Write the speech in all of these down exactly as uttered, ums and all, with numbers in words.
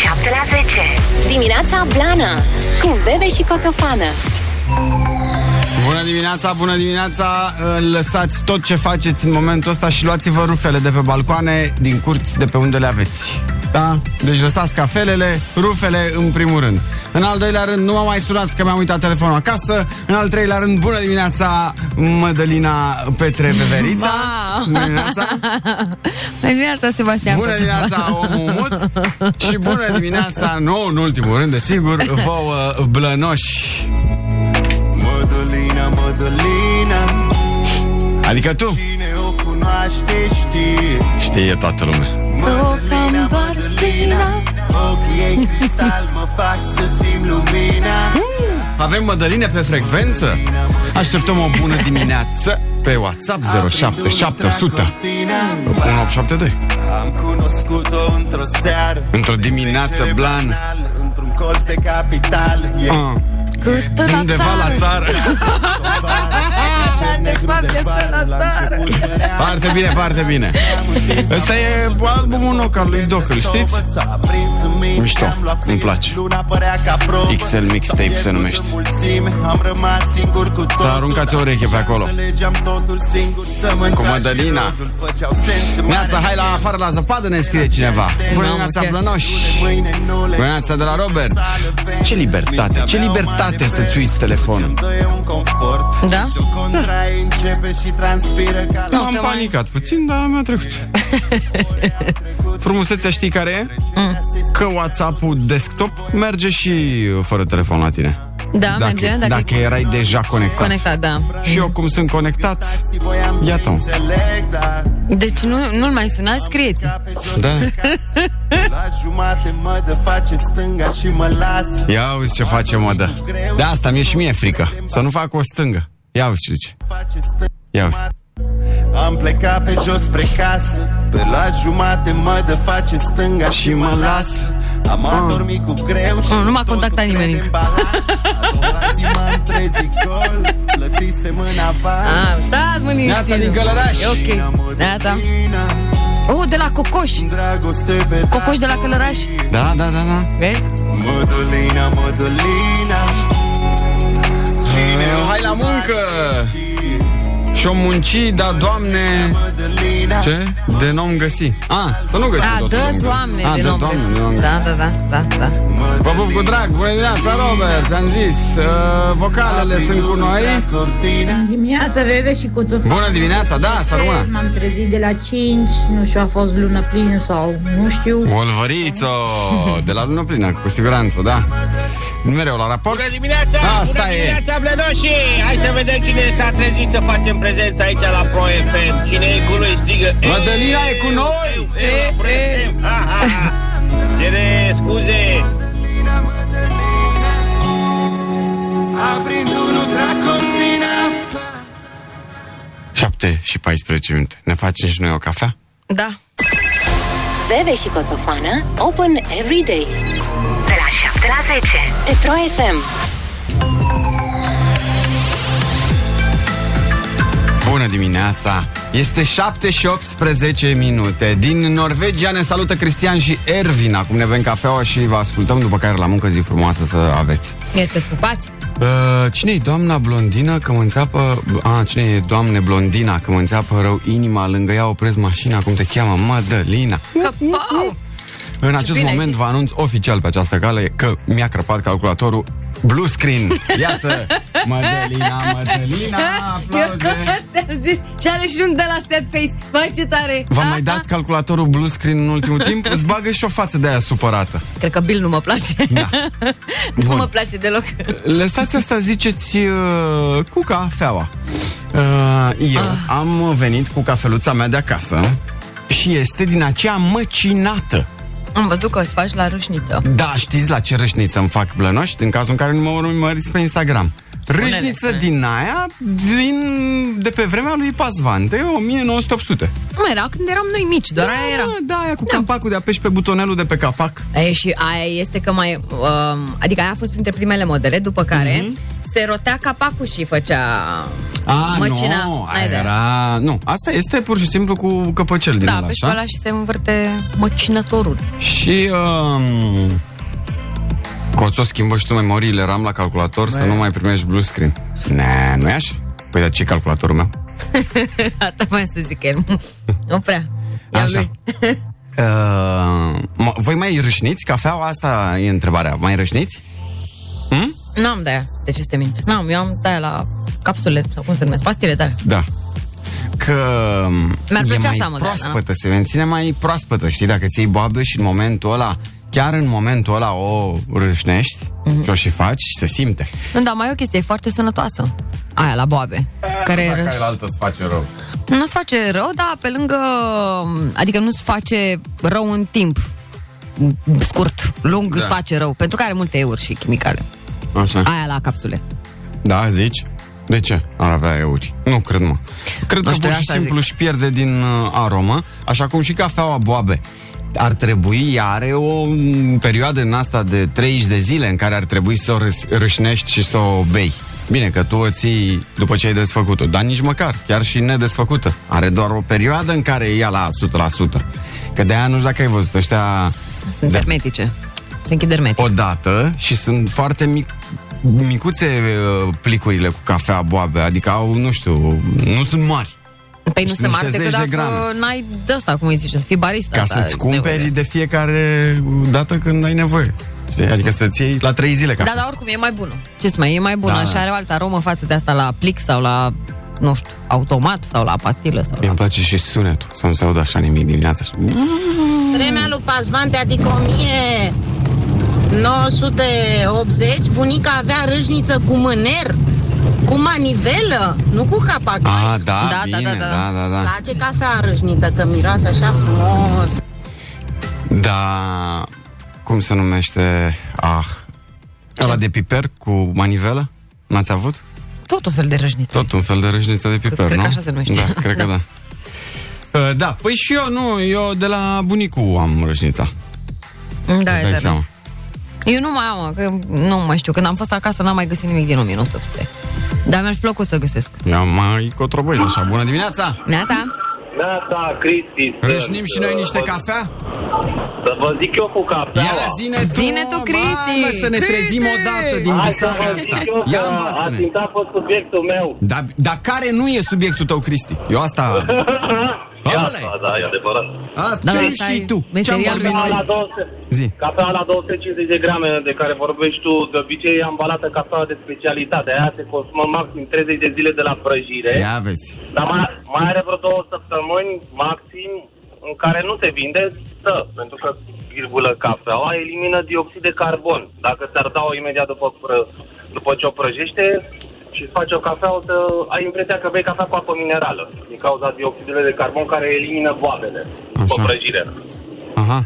șapte la zece. Dimineața Blana cu Bebe și Coțofană. Bună dimineața, bună dimineața. Lăsați tot ce faceți în momentul ăsta și luați-vă rufele de pe balcoane, din curți, de pe unde le aveți. Da? Deci lăsați cafelele, rufele în primul rând. În al doilea rând, nu mă mai sunați că mi-am uitat telefonul acasă. În al treilea rând, bună dimineața, Mădălina Petre Veverița. Wow. Bună dimineața. Bună dimineața, Sebastian. Bună dimineața, omul mut. Și bună dimineața, nou în ultimul rând, desigur, vouă blănoși. Mădălina, Mădălina. Adică tu. Cine o cunoaște știe. Știe toată lumea. Mădălina, Mădălina. Ochii ei cristal mă fac să simt lumina. uh, Avem Mădăline pe frecvență. Așteptăm o bună dimineață pe WhatsApp zero șapte șapte zero zero zero opt opt șapte doi. Am cunoscut-o într-o seară, într-o dimineață blană, într-un colț de capital. uh. Undeva la țară, la țară. Foarte bine, foarte bine. Ăsta e albumul nou al lui Doc, îl știți? Mișto, îmi place. X L Mixtape se numește. Să aruncați o ureche pe acolo. Cu Mădălina. Neața, hai la afară la zăpadă, ne scrie cineva. Bună neața, Blănoș. Bună neața de la Robert. Ce libertate, ce libertate să-ți uiți telefonul. Da? Da. Am panicat puțin, dar mi-a trecut. Frumusețea știi care e? Mm. Că WhatsApp-ul desktop merge și fără telefon la tine. Da, dacă, merge. Dacă, dacă erai deja conectat. Conectat, da. Și eu cum sunt conectat, iată. Deci nu, nu-l mai sunați, scrieți. Da. Ia uite ce face Mădă. De asta mi-e și mie frică, să nu fac o stângă. Ia uite ce zice. Ia uite. Am plecat pe jos spre casă, pe la jumate mă dă face stânga și mă las. Am adormit cu greu și nu m-a contactat nimeni. A doua zi m-am trezit gol, plătise mâna bani. Stați mă niște. Neața din Călăraș. Ok, neața. Oh, de la Cocoș. Cocoș de la Călăraș. Da, da, da, da. Vezi? Mădălina, Mădălina. Cine o hai la muncă. Și-o munci, dar, Doamne, ce? De n-om găsi. A, să nu găsim. Da, dă, Doamne, de n-om găsi. Da, da, da, da, da. Vă pup cu drag, bună dimineața, Robert, ți-am zis. Uh, vocalele sunt cu noi. Bună dimineața, Veve și Coțofană. Bună dimineața, da, să rămână. M-am trezit de la cinci, nu știu, a fost lună plină sau nu știu. Olvăriță, de la lună plină, cu siguranță, da. Mereu la raport. Bună dimineața, asta bună dimineața, Blănoșii. Hai să vedem cine s-a trezit să facem prezența aici la Pro F M. Cine e cu noi strigă Mădălina e cu noi. Cere scuze. șapte și paisprezece minute. Ne facem și noi o cafea? Da. Veve și Coțofană, open every day. De la șapte la zece. Pro F M. Bună dimineața! Este șapte și optsprezece minute. Din Norvegia ne salută Cristian și Ervin. Acum ne bem cafeaua și vă ascultăm, după care la muncă, zi frumoasă să aveți. Este scupați? Uh, cine-i doamna blondină că mă înțeapă... A, ah, cine-i doamne blondina că mă înțeapă rău inima, lângă ea opresc mașina, cum te cheamă? Mădălina! Căpau! În ce acest moment vă anunț oficial pe această cale că mi-a crăpat calculatorul blue screen. Iată, Mădălina, Mădălina, aplauze. Eu zis, și are și un de la set face. Bă, ce tare. V-am mai dat calculatorul blue screen în ultimul timp? Îți bagă și o față de aia supărată. Cred că Bill nu mă place. Da. Nu Bun. Mă place deloc. Lăsați asta, ziceți, uh, cu cafeaua. Uh, eu ah. am venit cu cafeluța mea de acasă și este din aceea măcinată. Am văzut că îți faci la râșniță. Da, știți la ce râșniță îmi fac, Blănoști? În cazul în care nu mă urmăriți pe Instagram. Spune-le. Râșniță din aia din, de pe vremea lui Pazvante, o mie nouă sute opt sute. Nu era când eram noi mici, doar da, aia era. Da, aia cu da. Capacul de apeși pe butonelul de pe capac. E, și aia este că mai... Uh, adică aia a fost printre primele modele, după care... Mm-hmm. se rotea capacul și făcea a, măcina. Nu, era... nu, asta este pur și simplu cu căpăcel din da, ăla, așa? Da, pe școala și se învârte măcinătorul. Și... Um... Coțo, schimbă și tu memoriile RAM la calculator. Bă, să nu mai primești blue screen. Na, nu e așa? Păi, dar ce-i calculatorul meu? Asta mai să zic el. Nu prea. Iau lui. uh, voi mai râșniți cafeaua? Asta e întrebarea. Mai râșniți? Hmm? N-am de aia. De ce să te mint? N-am, eu am de aia la capsule, sau cum se numesc, pastile de aia. Da. Că mi-ar plăcea e mai mă, proaspătă, da, se menține mai proaspătă, știi? Dacă ți-ai boabă și în momentul ăla, chiar în momentul ăla o râșnești, mm-hmm, și o și faci, se simte. Nu, dar mai e o chestie foarte sănătoasă. Aia, la boabe. E, care dacă râș... ai la altă, îți face rău. Nu-ți face rău, dar pe lângă... Adică nu-ți face rău în timp scurt, lung, da, îți face rău. Pentru că are multe euri și chimicale. Așa. Aia la capsule. Da, zici? De ce ar avea euri? Nu, cred mă. Cred nu că pur și simplu își pierde din aromă, așa cum și cafeaua boabe. Ar trebui, are o perioadă în asta de treizeci de zile în care ar trebui să o râs- râșnești și să o bei. Bine că tu o ții după ce ai desfăcut-o, dar nici măcar, chiar și nedesfăcută. Are doar o perioadă în care ia la o sută la sută. Că de aia nu știu dacă ai văzut, ăștia... Sunt de... hermetice. Se închid hermetic. Odată și sunt foarte mic... micuțe plicurile cu cafea boabe, adică au, nu știu, nu sunt mari. Păi nu se mare decât dacă n-ai de asta, cum îi zice, să fii barista. Ca să-ți cumperi nevoie de fiecare dată când ai nevoie. Adică să-ți iei la trei zile. Da, dar oricum e mai bună. Ce-ți mai e mai bună, da, și are o altă aromă față de asta la plic sau la, nu știu, automat sau la pastilă. Sau mi-mi la... place și sunetul, să nu se audă așa nimic dimineața. Vremea lui Pazvante, adică o mie nouă sute optzeci, bunica avea râșniță cu mâner, cu manivelă, nu cu capac. Ah, da, da, bine, da, da, da, da, da. La ce cafea râșnită, că miroase așa frumos. Da, cum se numește? Ah, ce? Ăla de piper cu manivelă? N-ați avut? Tot un fel de râșniță. Tot un fel de râșniță de piper, cred, nu? Cred că așa se numește. Da, cred că da. Da, uh, da. Păi și eu, nu, eu de la bunicul am râșnița. Da, e seama. Eu nu mai am, că nu mai știu. Când am fost acasă n-am mai găsit nimic din o mie nouă sute. Dar mi-ar fi plăcut să găsesc. Ia mai cotroboi, așa, bună dimineața! Neata! Neata, Cristi! Râșnim și noi niște cafea? Să vă zic eu cu cafea. Ia zine tu, zine tu, Cristi! Mamă, să ne Cristi! Trezim odată din visarea asta. Ia învață-ne! Ați intrat fost subiectul meu. Dar da, care nu e subiectul tău, Cristi? Eu asta... Asta, da, e adevărat. Asta, da, ce știi tu? Ce-am vorbit noi? Cafea la două sute cincizeci de grame de care vorbești tu, de obicei e ambalată cafea de specialitate. Aia se consumă maxim treizeci de zile de la prăjire. Ia vezi. Dar mai, mai are vreo două săptămâni, maxim, în care nu se vinde, stă. Pentru că, virgulă, cafeaua elimină dioxid de carbon. Dacă ți-ar da-o imediat după, pră, după ce o prăjește... și îți faci o cafea, o să ai impresia că bei cafea cu apă minerală din cauza dioxidului de carbon care elimină boabele după prăjire. Aha.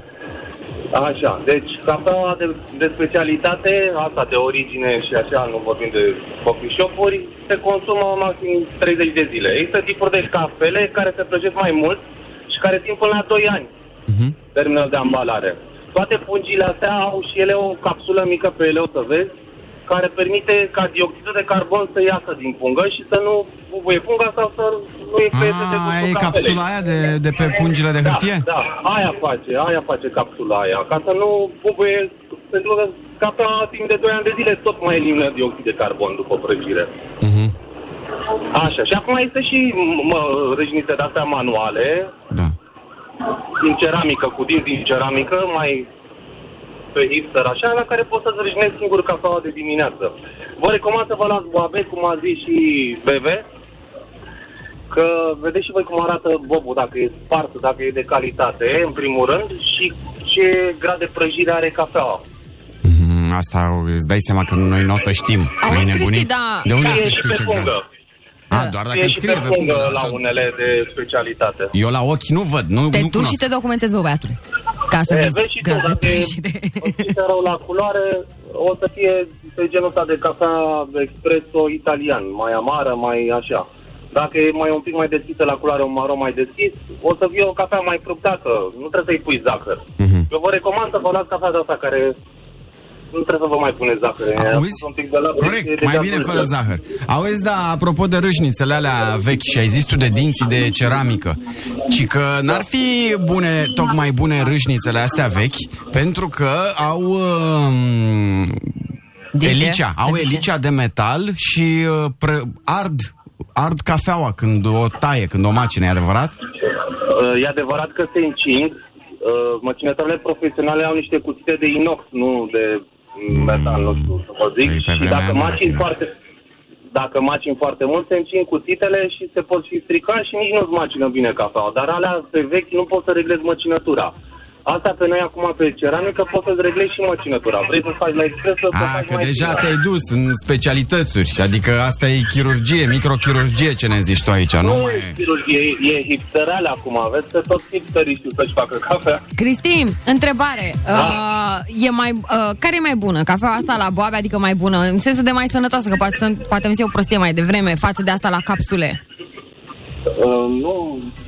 Așa, deci cafea de, de specialitate, asta de origine și așa, nu vorbim de coffee shop-uri, se consumă maxim treizeci de zile. Există tipuri de cafele care se prăjesc mai mult și care țin până la doi ani, uh-huh, termenul de ambalare. Toate fungile astea au și ele o capsulă mică pe ele, o să vezi, care permite ca dioxidul de carbon să iasă din pungă și să nu bubuie punga sau să nu influențeze gustul cafelei. Aia e capsula aia de, de pe pungile de hârtie? Da, da, aia face, aia face capsula aia, ca să nu bubuie, pentru că cafea timp de doi ani de zile tot mai elimină dioxid de carbon după prăjire. Uh-huh. Așa, și acum este și m- râșnițe de-astea manuale, da, din ceramică, cu dinți din ceramică, mai... pe hipster, așa, la care poți să-ți râșnești singur cafeaua de dimineață. Vă recomand să vă luați boabe, cum a zis și Bebe, că vedeți și voi cum arată bobul, dacă e spart, dacă e de calitate, în primul rând, și ce grad de prăjire are cafeaua. Mm, asta îți dai seama că noi nu o să știm. Auzi, Cristi, da. De unde da, să știu ce grad? A, doar dacă e scrie pe pungă, la așa... unele de specialitate. Eu la ochi nu văd, nu, te nu tu și te documentezi, bă, băiatule. Ca să e, vezi și tu, dacă e rău la culoare, o să fie pe genul ăsta de cafea expresso italian, mai amară, mai așa. Dacă e mai un pic mai deschisă la culoare, un maro mai deschis, o să fie o cafea mai fructată, nu trebuie să-i pui zahăr. Mm-hmm. Eu vă recomand să vă luați cafea de asta care nu trebuie să vă mai puneți zahăr. Auzi? Corect, mai bine fără zahăr. Auzi, da, apropo de râșnițele alea vechi, și ai zis tu de dinții de ceramică, ci că n-ar fi bune, tocmai bune râșnițele astea vechi, pentru că au... Um, elicea, au elicea de metal și uh, pre- ard, ard cafeaua când o taie, când o macine, e adevărat? Uh, e adevărat că se încing. Uh, măcinătoarele profesionale au niște cuțite de inox, nu de metal, mm. nu știu să vă zic. Păi, și dacă macini foarte... Dacă macini foarte mult, se încin cuțitele și se pot fi strica și nici nu-ți macină bine cafeaua. Dar alea pe vechi nu poți să reglezi măcinătura. Asta pe noi acum pe ceramică poți să-ți reglezi și măcinătura. Vrei să faci la expresă, să faci că mai deja tina. Te-ai dus în specialitățuri. Adică asta e chirurgie, microchirurgie, ce ne zici tu aici, nu? Nu e chirurgie, e, e hipsterale acum. Vezi că tot hipsterii știu să-și facă cafea. Cristi, întrebare. Da. Uh, e mai, uh, care e mai bună? Cafeaua asta la boabe, adică mai bună? În sensul de mai sănătoasă, că poate, poate mi se o prostie mai devreme față de asta la capsule. Uh, nu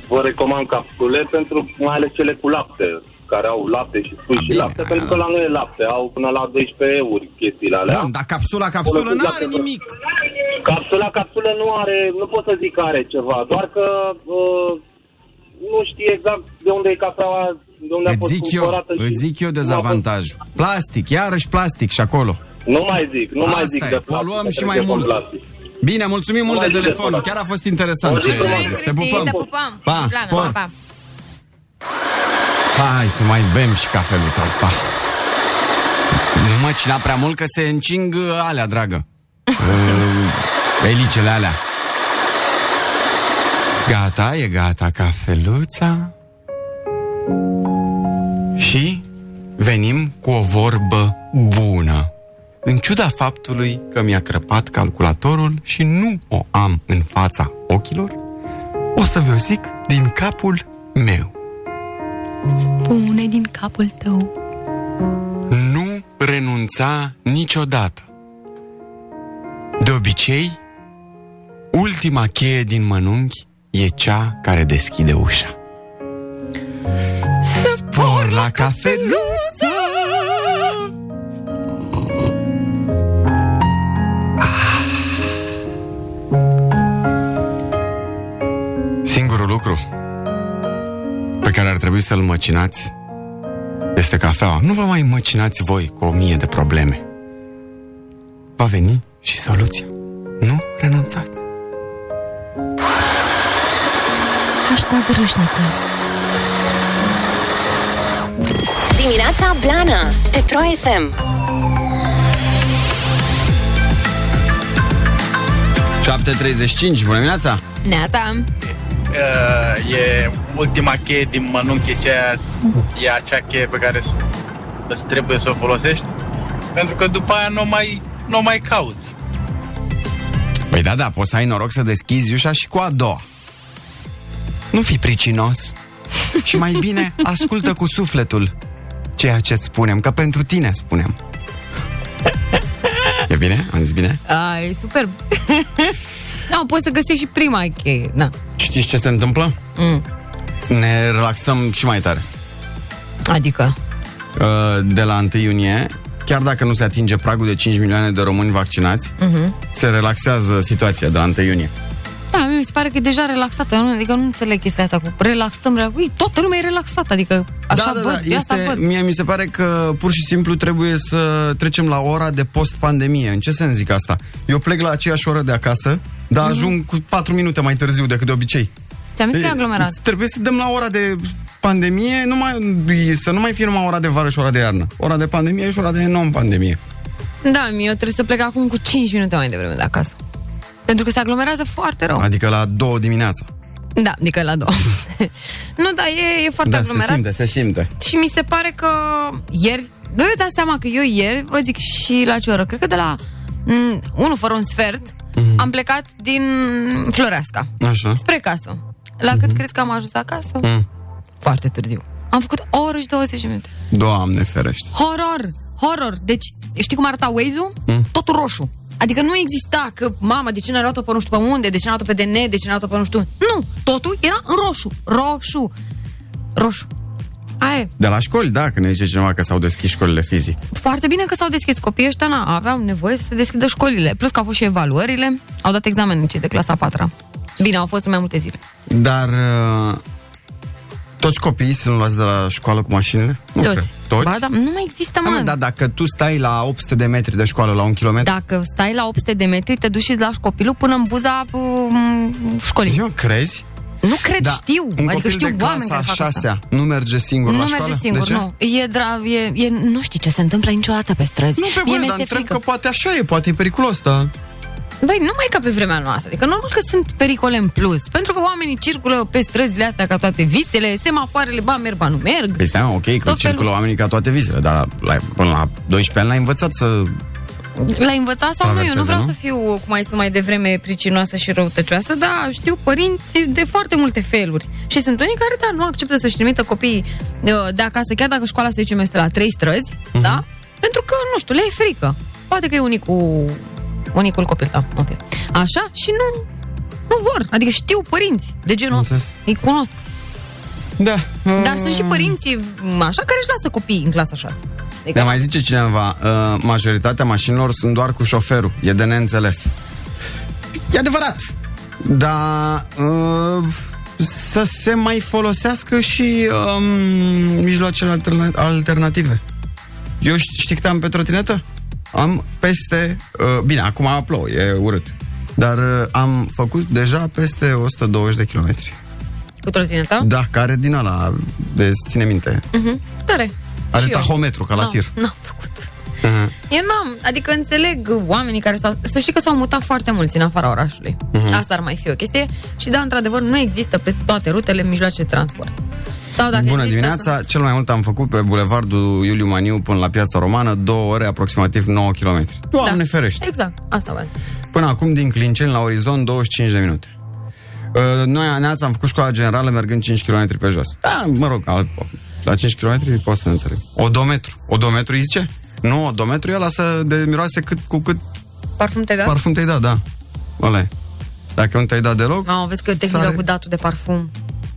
vă recomand capsule, pentru mai ales cele cu lapte, care au lapte și spui și lapte, pentru că la noi e lapte, au până la doisprezece euri chestiile alea. Bun, dar capsula, capsula nu are nimic. Capsula, capsula nu are, nu pot să zic că are ceva, doar că uh, nu știi exact de unde e cafeaua, de unde a fost cumpărată. Îți zic eu dezavantajul. Plastic, iarăși plastic și acolo. Nu mai zic, nu mai zic de plastic. Poluăm și mai mult. Bine, mulțumim mult de telefon. Chiar a fost interesant ce ai zis. Te pupăm. Pa, spor. Hai să mai bem și cafeluța asta. Nu mă cina prea mult, că se încing alea, dragă. Elicele alea. Gata, e gata cafeluța. Și venim cu o vorbă bună. În ciuda faptului că mi-a crăpat calculatorul și nu o am în fața ochilor, o să vă zic din capul meu. Spune din capul tău. Nu renunța niciodată. De obicei, ultima cheie din mănunchi e cea care deschide ușa. Spor la cafeluță! Ah. Singurul lucru pe care ar trebui să-l măcinați este cafeaua. Nu vă mai măcinați voi cu o mie de probleme. Va veni și soluția. Nu renunțați. Hashtag râșniță. Dimineața Blana pe Pro F M. șapte treizeci și cinci, bună dimineața. Neața. Uh, e ultima cheie din mănunchi, cea, e acea cheie pe care îți trebuie să o folosești, pentru că după aia nu mai, nu mai cauți. Păi da, da, poți să ai noroc să deschizi ușa și cu a doua. Nu fi pricinos și mai bine ascultă cu sufletul ceea ce-ți spunem, că pentru tine spunem. E bine? Am zis bine? A, e superb. Da, poți să găsești și prima cheie. Na. Știți ce se întâmplă? Mm. Ne relaxăm și mai tare. Adică? De la întâi iunie, chiar dacă nu se atinge pragul de cinci milioane de români vaccinați, mm-hmm. se relaxează situația de la întâi iunie. Da, mi se pare că e deja relaxată. Adică nu înțeleg chestia asta cu relaxăm, relaxăm. Ui, toată lumea e relaxată. Adică așa da, da, văd, da, este, asta văd. Mie mi se pare că pur și simplu trebuie să trecem la ora de post-pandemie. În ce sens zic asta? Eu plec la aceeași oră de acasă, dar mm-hmm. ajung cu patru minute mai târziu decât de obicei. Ți-am zis că e aglomerat. Trebuie să dăm la ora de pandemie, numai, să nu mai fie numai ora de vară și ora de iarnă. Ora de pandemie și ora de non-pandemie. Da, eu trebuie să plec acum cu cinci minute mai devreme de acasă. Pentru că se aglomerează foarte rău. Adică la două dimineața. Da, adică la două. Nu, dar e, e foarte da, aglomerat. Da, se simte, se simte. Și mi se pare că ieri, bă, eu dați seama că eu ieri, vă zic și la ce oră, cred că de la unu fără un sfert, mm-hmm. am plecat din Floreasca. Așa. Spre casă. La mm-hmm. cât crezi că am ajuns acasă? Mm. Foarte târziu. Am făcut o oră și douăzeci de minute. Doamne ferește. Horror, horror. Deci, știi cum arăta Waze-ul? Mm. Totul roșu. Adică nu exista că, mamă, de ce n-a luat-o pe nu știu pe unde, de ce n-a luat-o pe D N, de ce n-a luat-o pe nu știu unde. Nu, totul era în roșu. Roșu. Roșu. Aia. De la școli, da, că ne zice cineva că s-au deschis școlile fizic. Foarte bine că s-au deschis. Copiii ăștia na, aveau nevoie să se deschidă școlile. Plus că au fost și evaluările. Au dat examenul cei de clasa a patra. Bine, au fost în mai multe zile. Dar... Uh... Toți copiii sunt luați de la școală cu mașinile? Nu Toți. Cred. Toți? Ba, da, nu mai există, mă. Da, da, dacă tu stai la opt sute de metri de școală, la un kilometru... Dacă stai la opt sute de metri, te duci și lași copilul până în buza um, școlii. Nu crezi? Nu cred, da, știu. Adică știu oameni care fac asta. Nu merge singur nu la școală? Nu merge singur, nu. E drav, e, e, nu știi ce se întâmplă niciodată pe străzi. Nu, pe bune, dar întreb că poate așa e, poate e periculos, dar... Băi, nu mai ca pe vremea noastră. Adică normal că sunt pericole în plus, pentru că oamenii circulă pe străzile astea ca toate visele. Semafoarele, ba merg, ba nu merg. Păi stai, mă, ok, că tot circulă felul... oamenii ca toate visele. Dar la, până la doisprezece ani l-ai învățat să... L-ai învățat sau nu? Eu nu vreau nu? să fiu, cum ai spus mai devreme, pricinoasă și răutăcioasă, dar știu părinți de foarte multe feluri. Și sunt unii care, da, nu acceptă să-și trimită copiii de acasă, chiar dacă școala se duce mai la trei străzi, uh-huh. da? Pentru că, nu știu, le e frică. Poate că e unicul... Unicul copil, da, copil. Așa? Și nu, nu vor. Adică știu părinți de genul ăsta. Îi cunosc. Da. Dar sunt și părinții așa care își lasă copiii în clasa șase. Adică... Dar mai zice cineva, majoritatea mașinilor sunt doar cu șoferul. E de neînțeles. E adevărat. Dar să se mai folosească și um, mijloacele alterna- alternative. Eu știi cât am pe trotinetă? Am peste... Uh, bine, acum plouă, e urât. Dar uh, am făcut deja peste o sută douăzeci de kilometri. Cu trotineta? Da, care din ala, de ține minte. Uh-huh. Tare. Are și tahometru, eu. ca la no, tir. Nu, n-am făcut. Uh-huh. Eu n-am, adică înțeleg oamenii care s-au... Să știi că s-au mutat foarte mulți în afara orașului. Uh-huh. Asta ar mai fi o chestie. Și da, într-adevăr, nu există pe toate rutele mijloace de transport. Bună dimineața, să... cel mai mult am făcut pe bulevardul Iuliu Maniu până la Piața Romană, două ore, aproximativ nouă kilometri. Doamne da. ferește! Exact, asta văd. Până acum din Clinceni la orizont douăzeci și cinci de minute. Noi aneața am făcut școala generală mergând cinci kilometri pe jos. Da, mă rog, la cinci kilometri poți să înțeleg. Odometru, odometru îi zice? Nu, odometru e ăla să de miroase cât cu cât parfum te-ai dat? Parfum te-ai dat, da. Ăla. Dacă nu te-ai dat deloc... Nu, no, vezi că e tehnică sare... cu datul de parfum.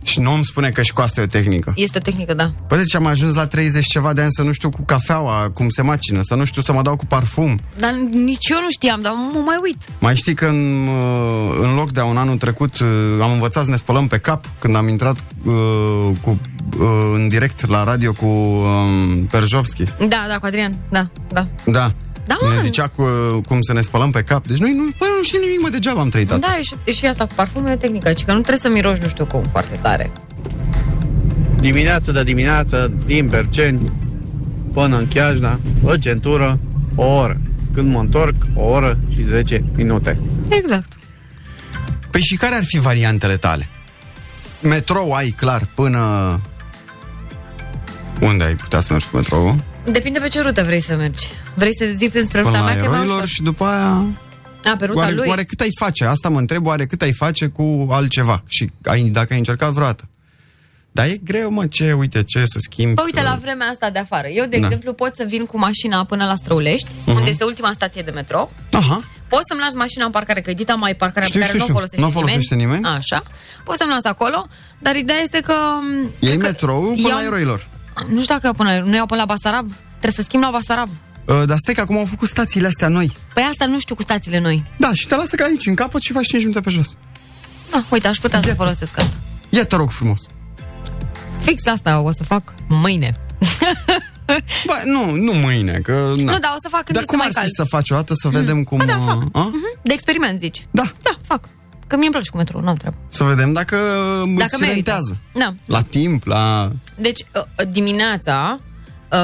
Și nu îmi spune că și cu asta e o tehnică. Este o tehnică, da. Păi deci am ajuns la treizeci ceva de ani să nu știu cu cafeaua cum se macină, să nu știu să mă dau cu parfum. Dar nici eu nu știam, dar mă mai uit. Mai știi că în, în loc de un anul trecut am învățat să ne spălăm pe cap când am intrat uh, cu, uh, în direct la radio cu um, Perjovski. Da, da, cu Adrian, da, da. Da. Da, ne zicea cu, cum să ne spălăm pe cap. Deci noi nu, bă, nu știm nimic, mă, degeaba am trăit. Da, și, și asta cu parfumul e tehnică. Că nu trebuie să miroși, nu știu cum, foarte tare. Dimineața de dimineață, din Berceni până în Chiajna, o centură, o oră. Când mă întorc, o oră și zece minute. Exact. Păi și care ar fi variantele tale? Metrou ai, clar, până... Unde ai putea să mergi cu metrou? Depinde pe ce rută vrei să mergi. Vrei să zic înspre ruta mea că e mai și după aia... A, pe ruta oare, lui? Oare cât ai face? Asta mă întreb, oare cât ai face cu altceva? Și ai, dacă ai încercat vreodată. Dar e greu, mă, ce, uite, ce să schimb... Păi uite, la vremea asta de afară. Eu, de da. exemplu, pot să vin cu mașina până la Străulești, uh-huh. unde este ultima stație de metro. Uh-huh. Poți să-mi lași mașina în parcare, că e dita mai parcarea știu, pe care nu o folosește, folosește nimeni. Așa. Poți să-mi las acolo, dar ideea este că... Iei metrou până la Eroilor. Nu știu dacă până nu iau până la Basarab. Trebuie să schimb la Basarab. Uh, dar stai că acum au făcut stațiile astea noi. Păi asta nu știu cu stațiile noi. Da, și te lasă ca aici, în capăt și faci cinci minute pe jos. Ah, uite, aș putea ia, să folosesc asta. Ia te rog frumos. Fix asta o să fac mâine. Bă, nu, nu mâine, că... Na. Nu, dar o să fac când dar este mai cald. Dar cum ar fi să faci o dată, să mm-hmm. vedem cum... Bă, da, fac. Uh-huh. De experiment, zici? Da. Da, fac. Că mie îmi place cu metrou, nu am treabă. Să vedem dacă, dacă îți rentează. Da. La timp, la... Deci, dimineața,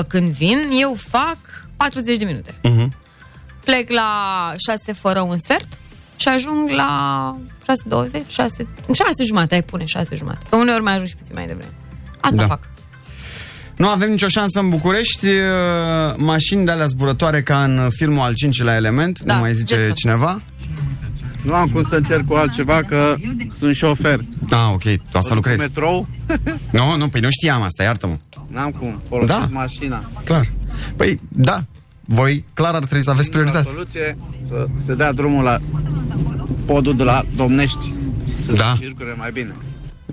când vin, eu fac patruzeci de minute. Uh-huh. Plec la șase fără un sfert și ajung la șase douăzeci, șase jumate, ai pune șase jumate. Că uneori mai ajung și puțin mai devreme. Asta da. fac. Nu avem nicio șansă în București. Mașini de alea zburătoare ca în filmul al cincilea element, da, nu mai zice geță. cineva. Nu am cum să încerc cu altceva, că sunt șofer. Ah, ok, tu asta lucrezi. Cu metrou? Nu, nu, păi nu știam asta, iartă-mă. N-am cum, folosesc da. mașina. Clar, păi da, voi clar ar trebui să aveți prioritate. O soluție să se dea drumul la podul de la Domnești. Să da. se circule mai bine.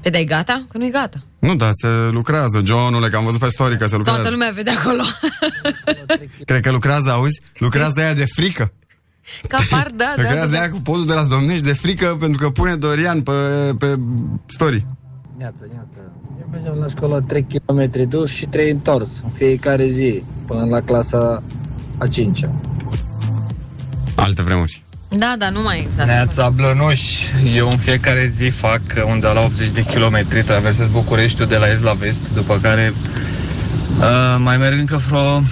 Pe da-i gata? Că nu-i gata. Nu, dar se lucrează, Johnule, că am văzut pe story că se lucrează. Toată lumea vede acolo. Cred că lucrează, auzi? Lucrează aia de frică. Ca par, da, da. Lucrează aia cu podul de la Domnești de frică pentru că pune Dorian pe, pe story. Neața, neața. Eu mergeam la școală trei kilometri dus și trei întors în fiecare zi, până la clasa a cincea. Alte vremuri. Da, da, nu mai exact. Neața, Blănuși, eu în fiecare zi fac undeva la optzeci de kilometri, traversez Bucureștiul de la est la vest, după care uh, mai merg încă vreo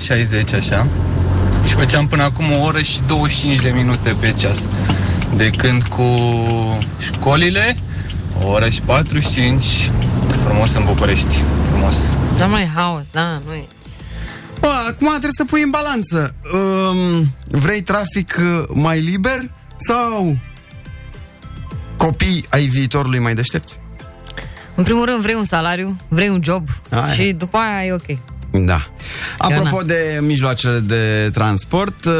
șaizeci, așa. Și făceam până acum o oră și douăzeci și cinci de minute pe ceas. De când cu școlile, o oră și patruzeci și cinci, frumos în București, frumos. Da, mai haos, da, nu e. Bă, acum trebuie să pui în balanță. Um, vrei trafic mai liber sau copii ai viitorului mai deștepți? În primul rând vrei un salariu, vrei un job. Aia. Și după aia e ok. Da. Apropo de mijloacele de transport, uh,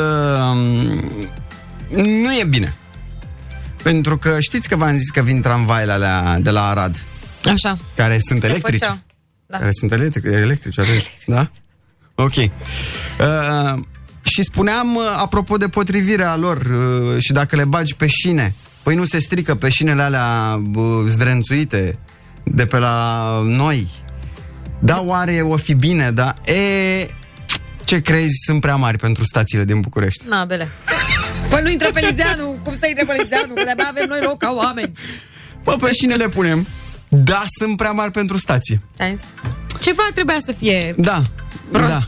nu e bine. Pentru că știți că v-am zis că vin tramvaile alea de la Arad. Așa. Care sunt electrice. Da. Care sunt electrice, electrice, da? Ok. Uh, și spuneam, uh, apropo de potrivirea lor, uh, și dacă le bagi pe șine, păi nu se strică pe șinele alea uh, zdrențuite de pe la noi. Da, oare o fi bine, da? E, ce crezi, sunt prea mari pentru stațiile din București. Na, bele. Păi nu intră pe Lizeanu, cum să intre pe Lizeanu? Că de-abia avem noi loc ca oameni. Păi pe șine le punem. Da, sunt prea mari pentru stație. Ceva trebuia să fie... Da. Prost. Da.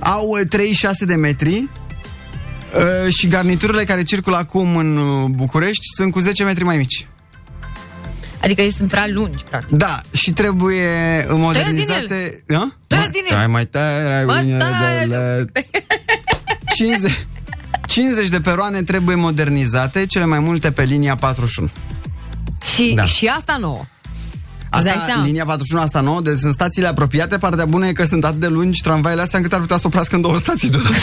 Au treizeci și șase de metri uh, și garniturile care circulă acum în uh, București sunt cu zece metri mai mici. Adică ei sunt prea lungi, practic. Da, și trebuie modernizate... Tăiați din el! Din el. Hai mai tare, hai din el! cincizeci de peroane trebuie modernizate, cele mai multe pe linia patruzeci și unu. Și, da. Și asta nouă. Asta, linia patruzeci și unu, asta nouă, deci sunt stațiile apropiate. Partea bună e că sunt atât de lungi tramvaile astea încât ar putea să oprească în două stații deodată.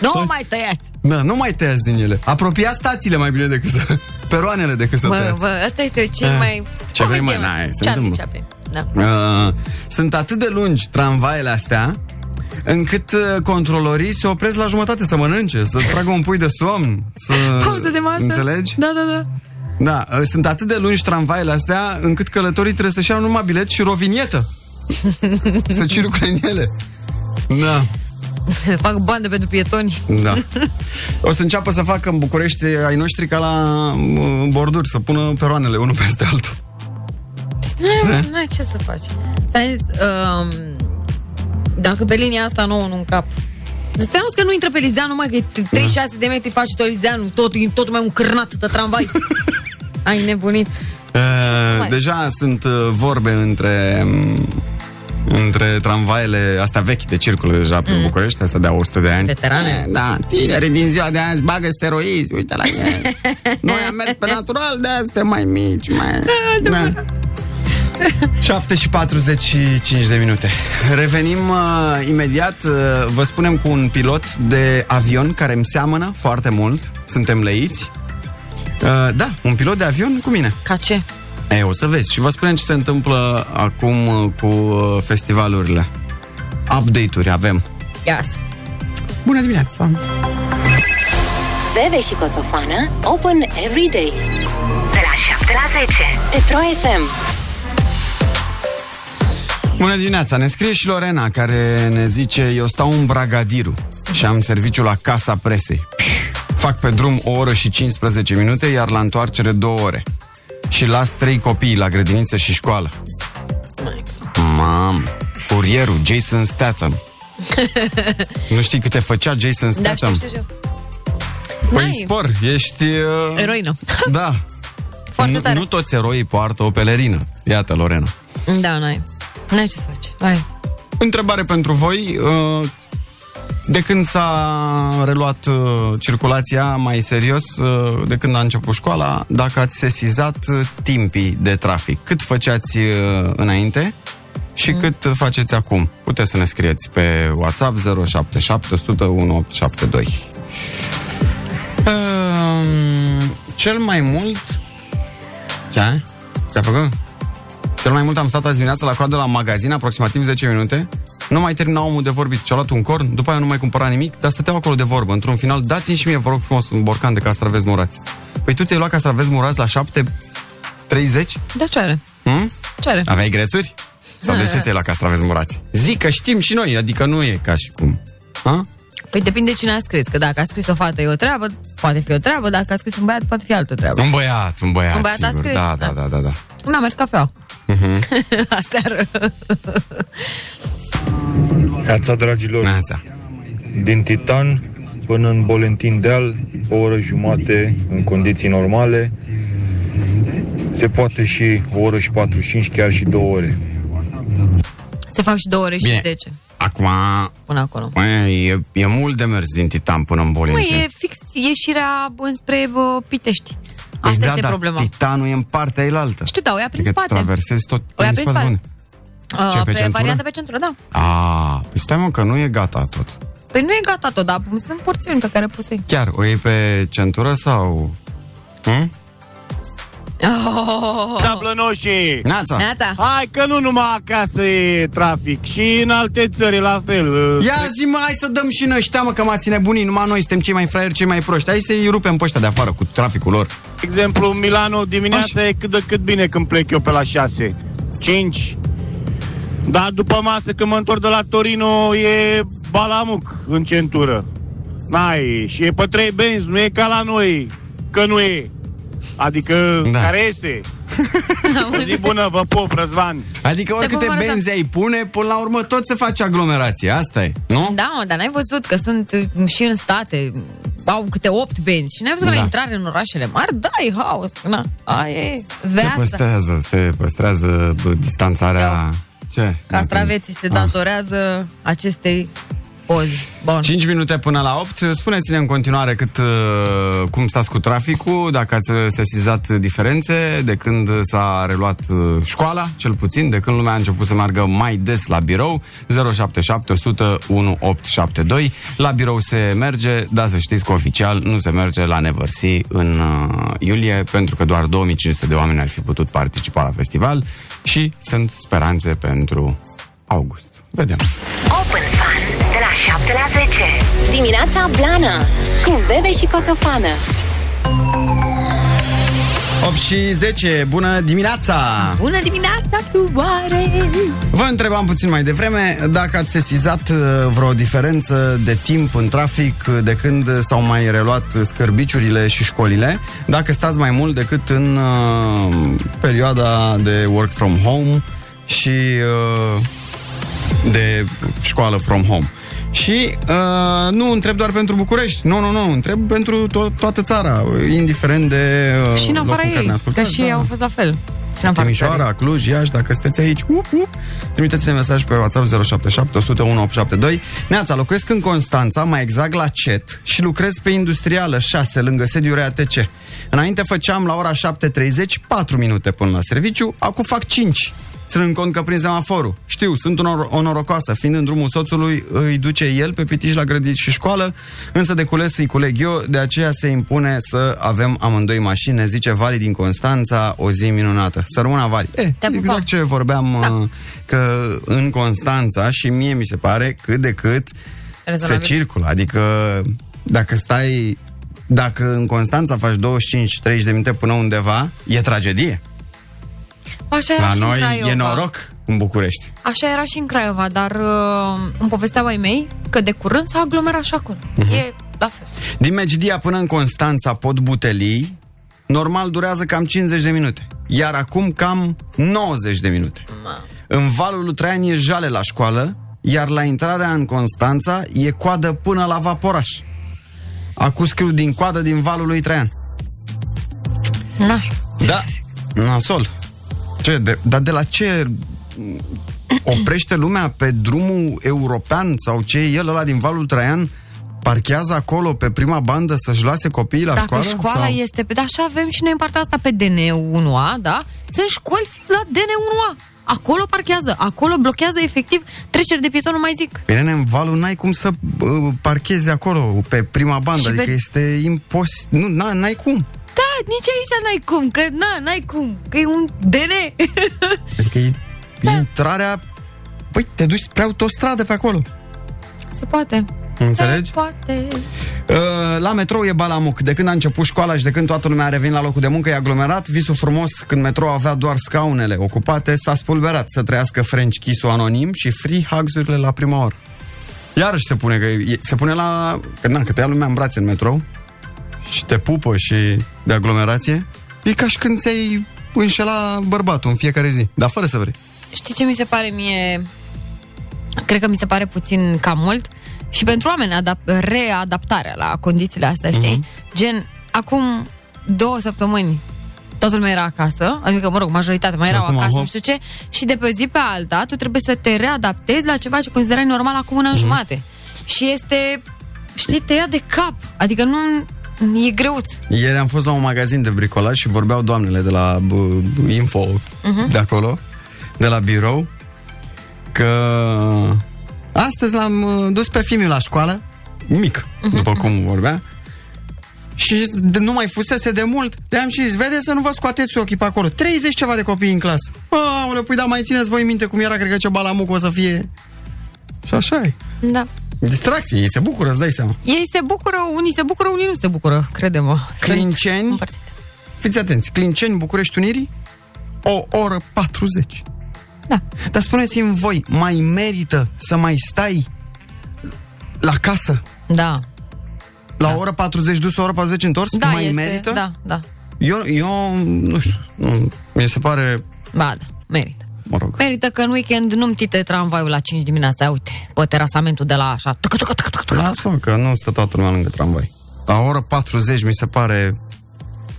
Nu Toți... mai tăiați. Da, nu mai tăiați din ele. Apropiați stațiile mai bine decât să... Peroanele decât să bă, tăiați. Bă, asta este cel uh, mai... Ce vrei, mă, n-ai, se întâmplă. Da. Uh, sunt atât de lungi tramvaile astea încât controlorii se opresc la jumătate să mănânce, să tragă un pui de somn, să... Pauză de masă. Înțelegi? Da, da, da. Da, sunt atât de lungi tramvaile astea încât călătorii trebuie să-și iau numai bilet și rovinietă. Să circule în ele. Da. Fac bande pentru pietoni. Da. O să înceapă să facă în București ai noștri ca la borduri, să pună peroanele unul peste altul. Nu ai ce să faci. Ți-am zis, um, dacă pe linia asta nouă nu încap. Te auzi că nu intră pe Lizeanu, mă, că treizeci și șase da. De metri faci tot Lizeanu, totul tot mai un cârnat de tramvai. Ai nebunit. Uh, deja sunt vorbe între între tramvaile astea vechi de circulă deja pe mm. București, astea de o sută de ani. Veterane? Da, tineri din ziua de azi bagă steroizi, uite la ei. Noi am mers pe natural, de aia suntem mai mici, mai... Da. șapte și patruzeci și cinci de minute. Revenim uh, imediat. uh, Vă spunem cu un pilot de avion care îmi seamănă foarte mult. Suntem leiți. uh, Da, un pilot de avion cu mine. Ca ce? E, o să vezi. Și vă spunem ce se întâmplă acum cu uh, festivalurile. Update-uri avem. Yes. Bună dimineața. Veve și Coțofană open every day de la șapte la zece Petro F M. Bună dimineața, ne scrie și Lorena, care ne zice: eu stau în Bragadiru și am serviciu la Casa Presei. Fac pe drum o oră și cincisprezece minute, iar la întoarcere două ore. Și las trei copii la grădiniță și școală. Mam, curierul Jason Statham. Nu știi câte făcea Jason Statham? Da, știu, păi spor, ești... Uh... Eroină. Da. Foarte tare. Nu toți eroii poartă o pelerină. Iată, Lorena. Da, n-ai. N-ai ce să faci. Hai. Întrebare pentru voi. De când s-a reluat circulația mai serios, de când a început școala, dacă ați sesizat timpii de trafic, cât făceați înainte și mm. cât faceți acum? Puteți să ne scrieți pe WhatsApp zero șapte șapte zero zero unu opt șapte doi. Cel mai mult Ce? Ce-a făcut? Cel mai mult am stat azi dimineața la coadă la magazin, aproximativ zece minute. Nu mai termina omul de vorbit, ce-a luat un corn, după aia nu mai cumpăra nimic, dar stăteau acolo de vorbă. Într-un final, dați-mi și mie, vă rog frumos, un borcan de castraveți murați. Păi tu ți-ai luat castraveți murați la șapte treizeci? Da, ce are? Hmm? Ce are? Aveai grețuri? Sau de ce ți-ai luat castraveți murați? Zic că știm și noi, adică nu e ca și cum. Ha? Păi depinde cine a scris, că dacă a scris o fată e o treabă, poate fi o treabă, dacă a scris un băiat, poate fi altă treabă. Un băiat, un băiat, un băiat sigur, a scris, da, da, da, da, da. N-a mers cafea. Uh-huh. Aseară. Neața, dragilor. Neața. Din Titan până în Bolentin Deal, o oră jumate în condiții normale, se poate și o oră și patruzeci și cinci, chiar și două ore. Se fac și două ore și zece. Acum, până acolo. Mă, e, e mult de mers din Titan până în Bolentin. Măi, e fix ieșirea înspre uh, Pitești. Asta da, este da, problema. Titanul e în partea ailaltă. Știu, da, o ia prin adică spate. Traversezi tot. O ia prin spate. Uh, Ce, pe, pe varianta pe centură, da. Ah, păi stai mă, că nu e gata tot. Păi nu e gata tot, dar sunt porțiuni pe care poți să iei. Chiar, o iei pe centură sau... Hm? Oh. Sablănoșii! Neața! Neața! Hai că nu numai acasă e trafic, și în alte țări la fel. Ia zi mă, hai să dăm și noi ăștia mă, că m-ați nebunii, numai noi suntem cei mai fraieri, cei mai proști. Hai să-i rupem pe ăștia de afară cu traficul lor. De exemplu, Milano dimineața Aș... e cât de cât bine când plec eu pe la șase, cinci. Dar după masă când mă întorc de la Torino e balamuc în centură. N-ai, și e pe trei benzi, nu e ca la noi, că nu e. Adică, da. Care este? O zi bună, vă pup, Răzvan. Adică oricâte benzi ai pune, până la urmă tot se face aglomerație, asta e, nu? Da, mă, dar n-ai văzut că sunt și în state, au câte opt benzi. Și n-ai văzut da. Că la intrare în orașele mari, da, e haos, na, aia e viața. Se păstrează, se păstrează distanțarea. Ce? Castraveții se datorează ah. acestei... Bun. cinci minute până la opt. Spuneți-ne în continuare cât, cum stați cu traficul, dacă ați sesizat diferențe de când s-a reluat școala, cel puțin, de când lumea a început să meargă mai des la birou. Zero șapte șapte, o sută unu, opt șapte doi. La birou se merge, dar să știți că oficial nu se merge la Neversea în iulie, pentru că doar două mii cinci sute de oameni ar fi putut participa la festival și sunt speranțe pentru august. Vedem. Open Fun de la șapte la zece. Dimineața Blana cu Bebe și Coțofană. opt și zece, bună dimineața! Bună dimineața, suare! Vă întrebam puțin mai devreme dacă ați sesizat vreo diferență de timp în trafic de când s-au mai reluat scârbiciurile și școlile, dacă stați mai mult decât în uh, perioada de work from home și... Uh, de școală from home. Și uh, nu întreb doar pentru București, nu, nu, nu, întreb pentru to- toată țara, indiferent de uh, și în locul în care ne ascultați. Și da. Au fost la fel. Timișoara, Cluj, Iași, dacă sunteți aici, uh, uh, trimiteți-ne mesaj pe WhatsApp zero șapte șapte, o sută unu, opt șapte doi. Neața, locuiesc în Constanța, mai exact la C E T, și lucrez pe Industrială șase, lângă sediul R A T C. Înainte făceam la ora șapte treizeci, patru minute până la serviciu, acum fac cinci. Ținând cont că prin semaforul. Știu, sunt onor- o norocoasă, fiind în drumul soțului, îi duce el pe pitici la grădiniță și școală, însă de cules îi culeg eu, de aceea se impune să avem amândoi mașini, ne zice Vali din Constanța, o zi minunată. Să rămână Vali. Eh, exact ce vorbeam, da. Că în Constanța, și mie mi se pare, cât de cât rezonabil se circulă. Adică, dacă stai, dacă în Constanța faci douăzeci și cinci treizeci de minute până undeva, e tragedie. Așa era la și noi în Craiova. E noroc în București. Așa era și în Craiova, dar uh, îmi povesteau ai mei că de curând s-a aglomerat și acolo. Uh-huh. E la fel. Din Megiddia până în Constanța pot butelii, normal durează cam cincizeci de minute, iar acum cam nouăzeci de minute. Ma. În Valul lui Traian e jale la școală, iar la intrarea în Constanța e coadă până la Vaporaș. Acum scriu din coadă din Valul lui Traian. Naș. Da, nasol. Ce, de, dar de la ce oprește lumea pe drumul european sau ce e el ăla din Valul Traian, parchează acolo pe prima bandă să-și lase copiii la Dacă școală? Dacă școala sau? Este, pe, da, așa avem și noi în partea asta pe D N unu A, da? Sunt școli la D N unu A. Acolo parchează, acolo blochează efectiv treceri de pieton, nu mai zic. Bine, în Valul n-ai cum să uh, parchezi acolo pe prima bandă, și adică pe... este imposibil, nu, n-ai cum. Da! dat, nici aici n-ai cum, că na, n-ai cum, că e un D N. Adică e da. Intrarea, păi te duci spre autostradă pe acolo. Se poate. Înțelegi? Da, poate. La metrou e balamuc. De când a început școala și de când toată lumea a revenit la locul de muncă, e aglomerat. Visul frumos când metrou avea doar scaunele ocupate s-a spulberat. Să trăiască French Kiss-ul anonim și free hugs-urile la prima oră. Iarăși se pune că e, se pune la... Că, na, că te ia lumea în brațe în metrou și te pupă și de aglomerație. E ca și când ți-ai înșela bărbatul în fiecare zi, dar fără să vrei. Știi ce mi se pare mie? Cred că mi se pare puțin cam mult. Și pentru oameni, adap- readaptarea la condițiile astea, știi? Uh-huh. Gen, acum două săptămâni toată lumea era acasă, adică, mă rog, majoritatea mai erau acasă, nu știu ce, și de pe zi pe alta, tu trebuie să te readaptezi la ceva ce considerai normal acum un an uh-huh. jumate. Și este, știi, te ia de cap, adică nu... E greuț. Ieri am fost la un magazin de bricolaj și vorbeau doamnele de la uh, Info, uh-huh. de acolo, de la birou, că... Astăzi l-am dus pe fiul la școală, mic, după cum vorbea, și nu mai fusese de mult. Le-am și zis, vedeți să nu vă scoateți ochii pe acolo. treizeci ceva de copii în clasă. Aoleu, pui, dar mai țineți voi minte cum era, cred că ce balamuc o să fie. Și așa e. Da. Distracție, ei se bucură, îți dai seama. Ei se bucură, unii se bucură, unii nu se bucură, crede-mă. Clinceni, fiți atenți, Clinceni, București, Unirii, o oră patruzeci. Da. Dar spuneți-mi voi, mai merită să mai stai la casă? Da. La da. Oră patruzeci dus, oră patruzeci întors? Da, mai este, merită? Da, da. Eu, eu nu știu, nu, mi se pare... Ba, da, merită. Mă rog. Merită că în weekend nu-mi tite tramvaiul la cinci dimineața, uite, pe terasamentul de la așa. Lasă-mă că nu stă toată lumea lângă tramvai. La oră patruzeci mi se pare...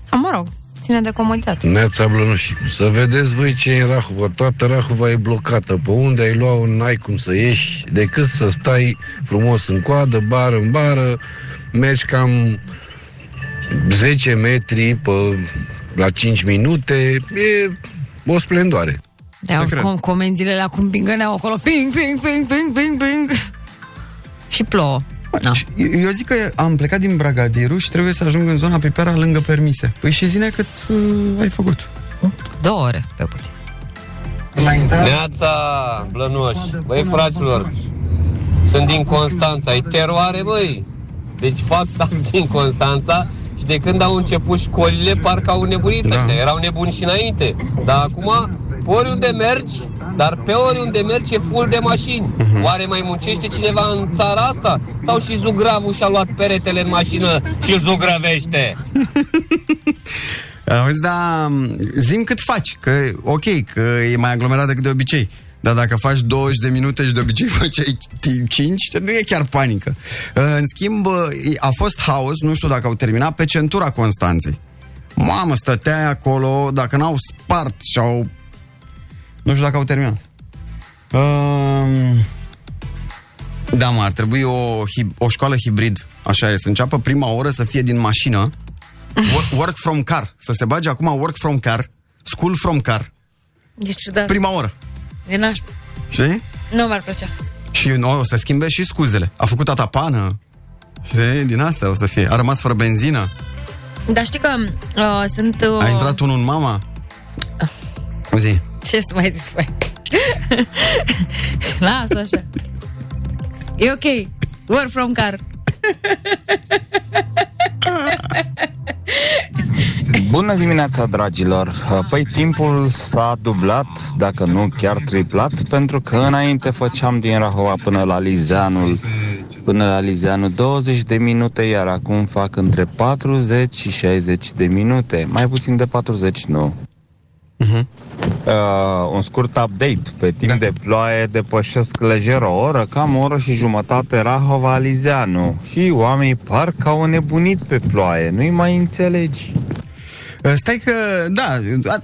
A, mă rog. Ține de comoditate. Neața Blănuși, să vedeți voi ce e în Rahova. Toată Rahova e blocată. Pe unde ai luat-o, n-ai cum să ieși, decât să stai frumos în coadă, bară în bară, mergi cam zece metri pe, la cinci minute. E o splendoare. De-au com- comenzile la cum pingăneau acolo. Ping, ping, ping, ping, ping, ping. Și plouă. No. Eu zic că am plecat din Bragadiru și trebuie să ajung în zona Pipera lângă permise. Păi și zine cât uh, ai făcut? Două ore, pe puțin. Neața, Blănuși. Băi, fraților, sunt din Constanța. E teroare, băi. Deci fac taxi din Constanța și de când au început școlile parcă au nebunit da. Ăștia. Erau nebuni și înainte. Dar acum... Oriunde mergi, dar pe oriunde mergi e full de mașini. Uh-huh. Oare mai muncește cineva în țara asta? Sau și zugravul și-a luat peretele în mașină și îl zugravește? Auzi, da, zi-mi cât faci, că ok, că e mai aglomerat decât de obicei. Dar dacă faci douăzeci de minute și de obicei faci cinci, nu e chiar panică. În schimb, a fost haos, nu știu dacă au terminat, pe centura Constanței. Mamă, stăteai acolo, dacă n-au spart și au... Nu știu dacă au terminat. Um, da, mă, ar trebui o, o școală hibrid. Așa e, să înceapă prima oră să fie din mașină. Work, work from car. Să se bage acum work from car. School from car. E ciudat. Prima oră. E naș... Știi? Nu mi-ar plăcea. Și no, o să schimbe și scuzele. A făcut tata pană. Știi? Din asta o să fie. A rămas fără benzină. Dar știi că uh, sunt... Uh... A intrat unul în mama? Uh. Zi. Ce să mai zic, băi? Lasă așa. E ok. Work from car. Bună dimineața, dragilor. Păi timpul s-a dublat, dacă nu chiar triplat, pentru că înainte făceam din Rahova până la Lizeanul până la Lizeanu douăzeci de minute, iar acum fac între patruzeci și șaizeci de minute. Mai puțin de patruzeci, nu. Uh-huh. Uh, un scurt update. Pe timp da. De ploaie depășesc lejer o oră, cam o oră și jumătate Rahova Lizeanu. Și oamenii parcă au nebunit pe ploaie. Nu-i mai înțelegi. uh, Stai că, da,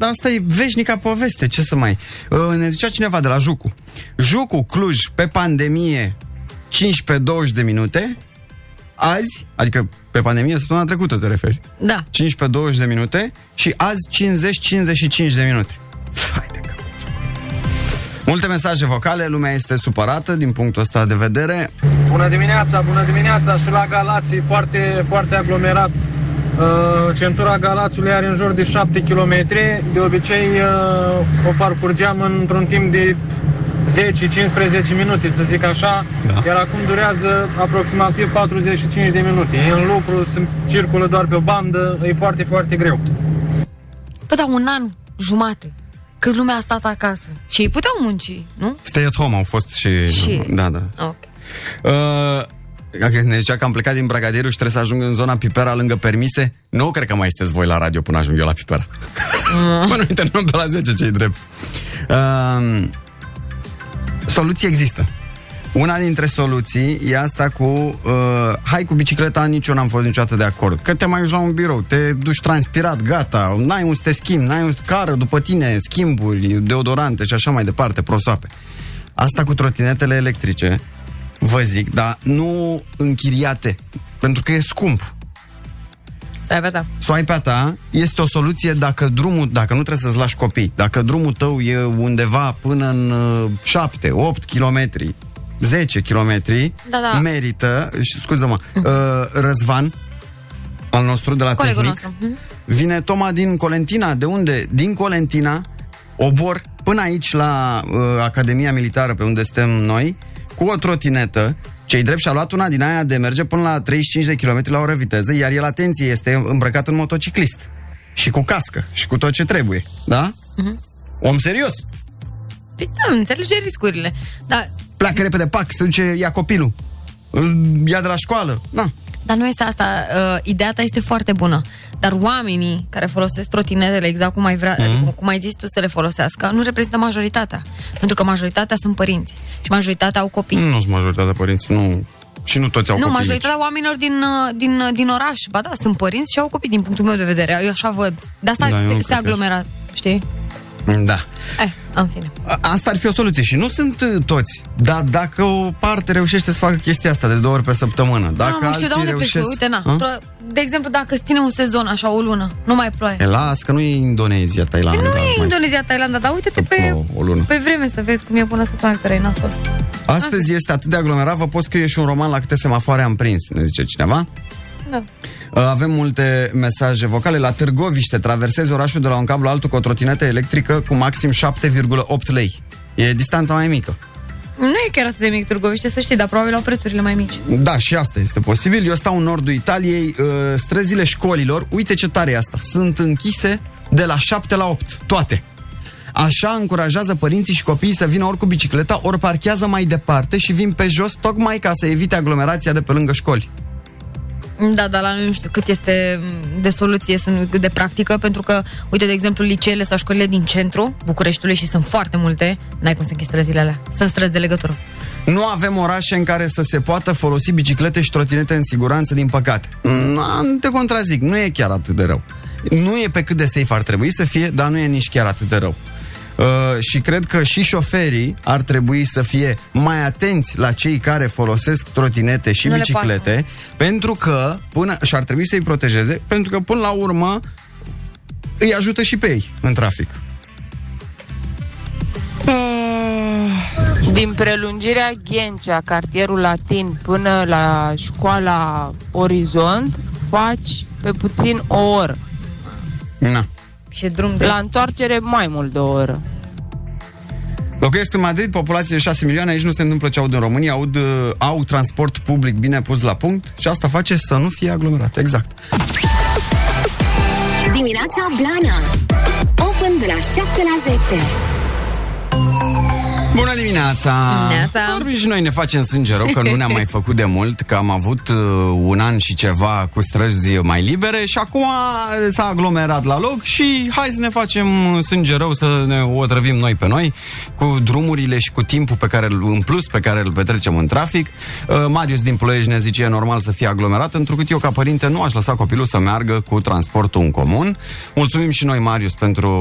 asta e veșnica poveste, ce să mai uh, ne zicea cineva de la Jucu Jucu, Cluj, pe pandemie cincisprezece douăzeci de minute. Azi, adică pe pandemie, săptămâna trecută te referi. Da. cincisprezece douăzeci de minute și azi cincizeci cincizeci și cinci de minute. Hai de cap. Multe mesaje vocale, lumea este supărată din punctul ăsta de vedere. Bună dimineața, bună dimineața și la Galați, foarte, foarte aglomerat. Centura Galațiului are în jur de șapte kilometri, de obicei o parcurgeam într-un timp de zece cincisprezece minute, să zic așa, da. Iar acum durează aproximativ patruzeci și cinci de minute. E în lucru, se circulă doar pe o bandă, e foarte, foarte greu. Păi da, un an jumate, când lumea a stat acasă și ei puteau munci, nu? Stay at home au fost și... și... Da, da. Okay. Uh... Ne zicea că am plecat din Bragadiru și trebuie să ajung în zona Pipera lângă permise. Nu cred că mai sunteți voi la radio până ajung eu la Pipera. Mă, nu terminăm pe la zece, ce-i drept. Uh, soluții există. Una dintre soluții e asta cu uh, hai cu bicicleta, nici eu n-am fost niciodată de acord. Că te mai uși la un birou, te duci transpirat, gata, n-ai un să te schimbi, n-ai un cară după tine, schimburi, deodorante și așa mai departe, prosoape. Asta cu trotinetele electrice, vă zic, dar nu închiriate, pentru că e scump. Să ai pe ta. Să ai pe ta este o soluție dacă drumul, dacă nu trebuie să-ți lași copii, dacă drumul tău e undeva până în șapte, opt kilometri, zece kilometri, da, da. Merită, scuză-mă, Răzvan, al nostru de la Colegul tehnic, nostru. Vine Toma din Colentina, de unde? Din Colentina, obor până aici la uh, Academia Militară pe unde suntem noi, cu o trotinetă, cei drept și-a luat una din aia de merge până la treizeci și cinci de kilometri la oră viteză, iar el, atenție, este îmbrăcat în motociclist. Și cu cască, și cu tot ce trebuie, da? Uh-huh. Om serios! Păi da, înțelege riscurile. Dar... Pleacă repede, pac, se duce, ia copilul, îl ia de la școală, na. Dar nu este asta, uh, ideea ta este foarte bună, dar oamenii care folosesc trotinetele exact cum ai, vrea, mm-hmm. adică, cum ai zis tu să le folosească, nu reprezintă majoritatea, pentru că majoritatea sunt părinți și majoritatea au copii. Nu sunt majoritatea părinți, nu, și nu toți au nu, copii. Nu, majoritatea aici. Oamenilor din, din, din oraș, ba da, sunt părinți și au copii din punctul meu de vedere, eu așa văd, de asta da, se, se aglomera, știi? Da. Ai, în fine. Asta ar fi o soluție și nu sunt toți, dar dacă o parte reușește să facă chestia asta de două ori pe săptămână, dacă da, alții de reușesc... Uite, na, de exemplu, dacă ține un sezon, așa, o lună, nu mai ploaie. E, las, că nu e Indonezia, Tailanda. Nu e Indonezia, Tailanda, dar uite-te pe, o, o pe vreme să vezi cum e până săptămâna care e nasol. Astăzi asta. Este atât de aglomerat, vă pot scrie și un roman la câte semafoare am prins, ne zice cineva. Da. Avem multe mesaje vocale. La Târgoviște traversezi orașul de la un cablu altul cu o trotinetă electrică cu maxim șapte virgulă opt lei. E distanța mai mică. Nu e chiar atât de mic Târgoviște, să știi, dar probabil au prețurile mai mici. Da, și asta este posibil. Eu stau în nordul Italiei, străzile școlilor, uite ce tare e asta, sunt închise de la șapte la opt, toate. Așa încurajează părinții și copiii să vină ori cu bicicleta, ori parchează mai departe și vin pe jos, tocmai ca să evite aglomerația de pe lângă școli. Da, dar la noi nu știu cât este de soluție, de practică, pentru că, uite, de exemplu, liceele sau școlile din centru Bucureștiului, și sunt foarte multe, n-ai cum să închizi străzile alea, sunt străzi de legătură. Nu avem orașe în care să se poată folosi biciclete și trotinete în siguranță, din păcate. Nu te contrazic, nu e chiar atât de rău. Nu e pe cât de safe ar trebui să fie, dar nu e nici chiar atât de rău. Uh, și cred că și șoferii ar trebui să fie mai atenți la cei care folosesc trotinete și nu biciclete, pentru că până, și ar trebui să-i protejeze, pentru că până la urmă îi ajută și pe ei în trafic. Din prelungirea Ghencea, cartierul latin, până la școala Orizont faci pe puțin o oră. Na. Și drum de... La întoarcere mai mult de o oră. Locuiesc în Madrid, populație de șase milioane. Aici nu se întâmplă ce aud în România. Aud, au transport public bine pus la punct. Și asta face să nu fie aglomerat. Exact. Dimineața Blana Open de la șapte la zece. Bună dimineața! Vorbim și noi, ne facem sânge rău că nu ne-am mai făcut de mult, că am avut uh, un an și ceva cu străzi mai libere și acum s-a aglomerat la loc și hai să ne facem sânge rău, să ne otrăvim noi pe noi cu drumurile și cu timpul pe care în plus pe care îl petrecem în trafic. Uh, Marius din Ploiești ne zice e normal să fie aglomerat, întrucât eu ca părinte nu aș lăsa copilul să meargă cu transportul în comun. Mulțumim și noi, Marius, pentru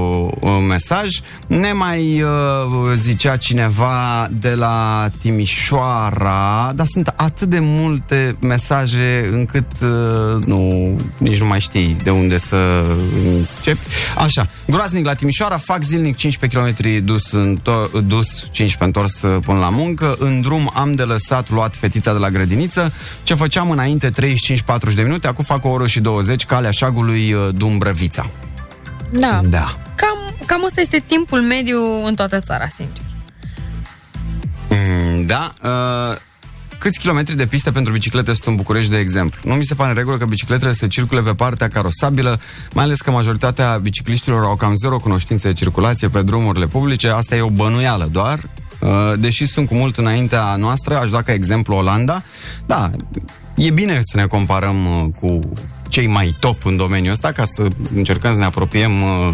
uh, mesaj. Ne mai uh, zicea cine cineva de la Timișoara, dar sunt atât de multe mesaje încât uh, nu, nici nu mai știi de unde să începi. Așa, groaznic la Timișoara, fac zilnic cincisprezece kilometri dus, întor- dus cincisprezece întors până la muncă, în drum am de lăsat luat fetița de la grădiniță, ce făceam înainte treizeci și cinci patruzeci de minute, acum fac o oră și douăzeci calea șagului Dumbrăvița. Da, da. Cam, cam ăsta este timpul mediu în toată țara, sincer. Mm, da. Uh, câți kilometri de piste pentru biciclete sunt în București, de exemplu? Nu mi se pare în regulă că bicicletele se circule pe partea carosabilă, mai ales că majoritatea bicicliștilor au cam zero cunoștințe de circulație pe drumurile publice. Asta e o bănuială doar. Uh, deși sunt cu mult înaintea noastră, aș da ca exemplu Olanda. Da, e bine să ne comparăm uh, cu cei mai top în domeniul ăsta, ca să încercăm să ne apropiem uh,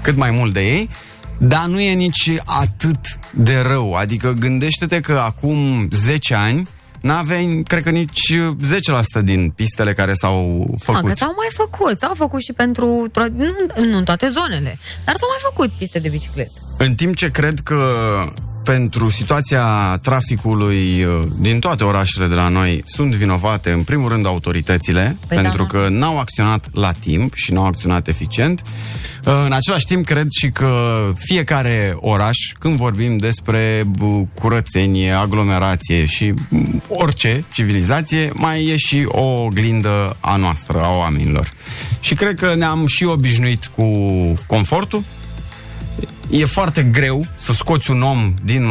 cât mai mult de ei, dar nu e nici atât de rău. Adică gândește-te că acum zece ani n-aveai, cred că nici zece la sută din pistele care s-au făcut. A, că s-au mai făcut, s-au făcut și pentru, nu, nu în toate zonele, dar s-au mai făcut piste de bicicletă. În timp ce cred că pentru situația traficului din toate orașele de la noi sunt vinovate, în primul rând, autoritățile, păi pentru da, că n-au acționat la timp și n-au acționat eficient. În același timp, cred și că fiecare oraș, când vorbim despre curățenie, aglomerație și orice civilizație, mai e și o oglindă a noastră, a oamenilor. Și cred că ne-am și obișnuit cu confortul. E foarte greu să scoți un om din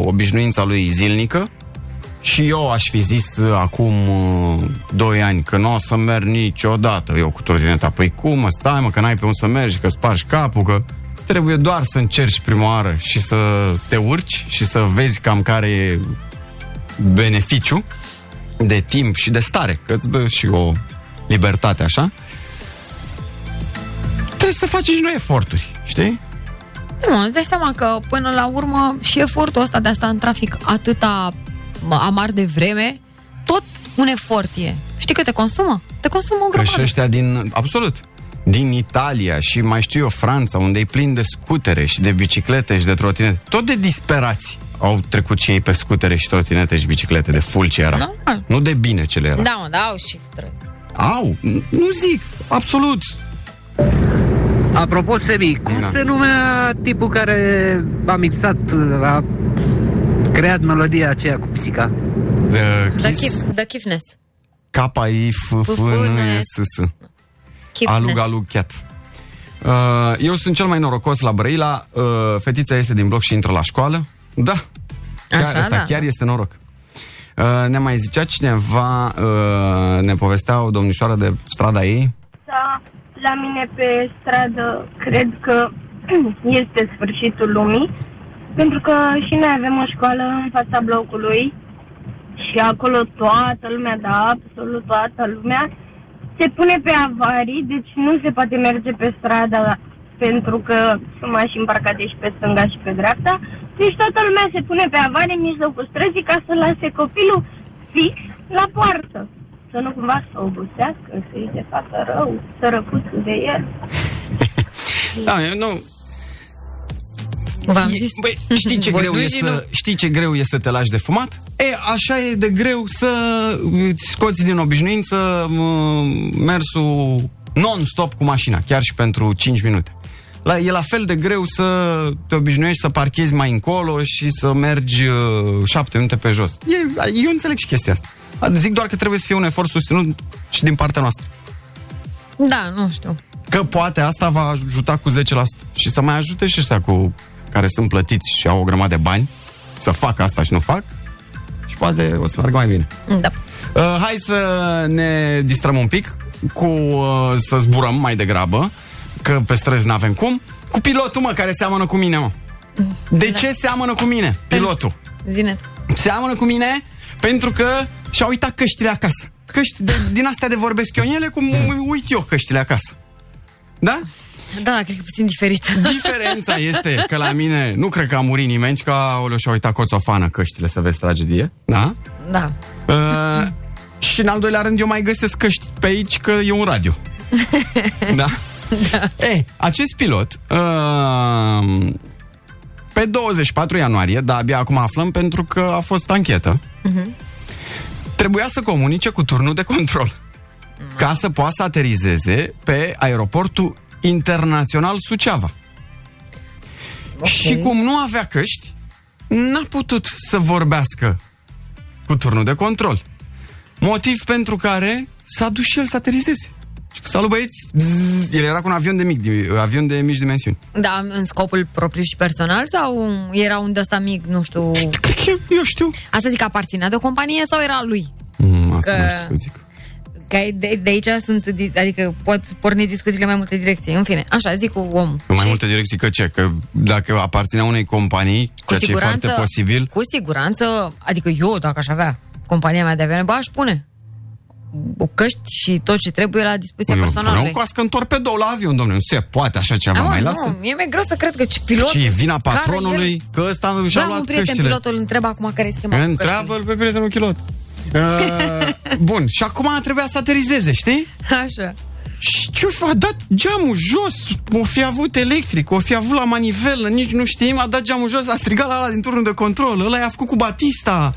obișnuința lui zilnică și eu aș fi zis acum doi ani că nu o să merg niciodată eu cu trotineta. Păi cum, mă, stai mă, că n-ai pe unde să mergi, că spargi capul, că trebuie doar să încerci prima oară și să te urci și să vezi cam care e beneficiu de timp și de stare, că îți dă și o libertate așa. Trebuie să faci și noi eforturi, știi? Nu, îți dai seama că până la urmă și efortul ăsta de a sta în trafic atâta amar de vreme, tot un efort e. Știi că te consumă? Te consumă o grămadă. Și ăștia din, absolut, din Italia și mai știu eu Franța, unde e plin de scutere și de biciclete și de trotinete, tot de disperați au trecut și ei pe scutere și trotinete și biciclete, de ful ce era. Normal. Nu de bine ce le era. Da, mă, da, au și străzi. Au, nu zic, absolut. Apropo, Semi, cum da. se numea tipul care a mixat, a creat melodia aceea cu pisica? The, the, kif, the Kifness. K-I-F-F-N-S-S. Alugaluchiat. Eu sunt cel mai norocos la Brăila. Fetița iese din bloc și intră la școală. Da. Asta chiar este noroc. Ne-a mai zicea cineva, ne povestea o domnișoară de strada ei. Da. La mine pe stradă cred că este sfârșitul lumii, pentru că și noi avem o școală în fața blocului și acolo toată lumea, da, absolut toată lumea, se pune pe avarii, deci nu se poate merge pe stradă pentru că sunt mașini parcate și pe stânga și pe dreapta, deci toată lumea se pune pe avarii în mijlocul străzii ca să lase copilul fix la poartă. Să nu cumva să obosească, să-i se facă rău, să răcuțu de el. Da, nu... V-am zis. Băi, știi ce, greu e să, știi ce greu e să te lași de fumat? E, așa e de greu să îți scoți din obișnuință mersul non-stop cu mașina, chiar și pentru cinci minute. La, e la fel de greu să te obișnuiești să parchezi mai încolo și să mergi șapte minute pe jos. E, eu înțeleg și chestia asta. Zic doar că trebuie să fie un efort susținut și din partea noastră. Da, nu știu. Că poate asta va ajuta cu zece la sută și să mai ajute și ăștia cu care sunt plătiți și au o grămadă de bani să facă asta și nu fac. Și poate o să meargă mai bine. Da. Uh, hai să ne distrăm un pic cu uh, să zburăm mai degrabă, că pe străzi n-avem cum. Cu pilotul, mă, care seamănă cu mine, mă. De da. ce seamănă cu mine pilotul? Zine tu. Seamănă cu mine pentru că și-a uitat căștile acasă. Căști de, din astea de vorbesc eu în ele, cum uit eu căștile acasă. Da? Da, cred că puțin diferit. Diferența este că la mine nu cred că a murit nimeni, ci că aoleu, și-a uitat coțofană căștile, să vezi tragedie. Da? Da. Uh, și în al doilea rând eu mai găsesc căști pe aici că e un radio. Da? Da. Ei, acest pilot uh, Pe douăzeci și patru ianuarie, dar abia acum aflăm pentru că a fost anchetă, uh-huh. Trebuia să comunice cu turnul de control, uh-huh, ca să poată să aterizeze pe aeroportul internațional Suceava. Okay. Și cum nu avea căști, n-a putut să vorbească cu turnul de control. Motiv pentru care s-a dus și el să aterizeze. Salut, băieți! Bzz, el era cu un avion de, mic, avion de mici dimensiuni. Da, în scopul propriu și personal sau era un de-asta mic, nu știu... Cred că eu știu. Asta zic, aparținea de o companie sau era lui? Mm, asta că... nu știu să zic. Că de, de aici sunt, adică pot porni discuțiile în mai multe direcții. În fine, așa, zic cu omul. În mai și... multe direcții că ce? Că dacă aparținea unei companii, cu ceea ce e foarte posibil... Cu siguranță, adică eu, dacă aș avea compania mea de avioane, bă, aș pune căști și tot ce trebuie la dispoziția personală. Nu coască în torpedou la avion, domnule. Nu se poate așa ceva, mai nu, lasă. Nu, e mai greu să cred că pilot. Și e vina patronului el... că ăsta nu și-a da, luat căștile. Da, un prieten pilotul întreabă acum care este schema. Întreabă-l pe prietenul pilot. Uh, bun, și acum trebuia să aterizeze, știi? Așa. Și ce a dat geamul jos, o fi avut electric, o fi avut la manivelă, nici nu știm, a dat geamul jos, a strigat la ăla din turnul de control, ăla i-a făcut cu batista.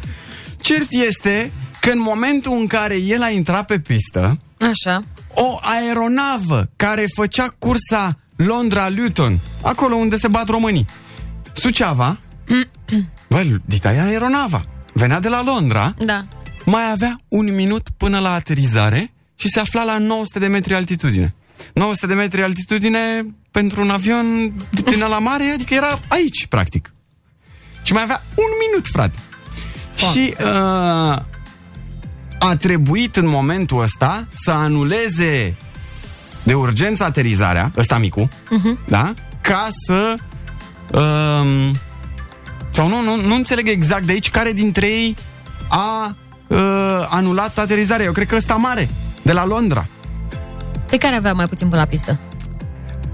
Cert este că în momentul în care el a intrat pe pistă, așa, o aeronavă care făcea cursa Londra-Luton, acolo unde se bat românii, Suceava, bă, dita e aeronava, venea de la Londra, da, mai avea un minut până la aterizare și se afla la nouă sute de metri altitudine. nouă sute de metri altitudine pentru un avion din la mare, adică era aici, practic. Și mai avea un minut, frate. Foam. Și uh, a trebuit în momentul ăsta să anuleze de urgență aterizarea, ăsta micu, uh-huh, da? Ca să... Uh, sau nu, nu, nu înțeleg exact de aici care dintre ei a uh, anulat aterizarea. Eu cred că ăsta mare, de la Londra. Pe care avea mai puțin până la pistă?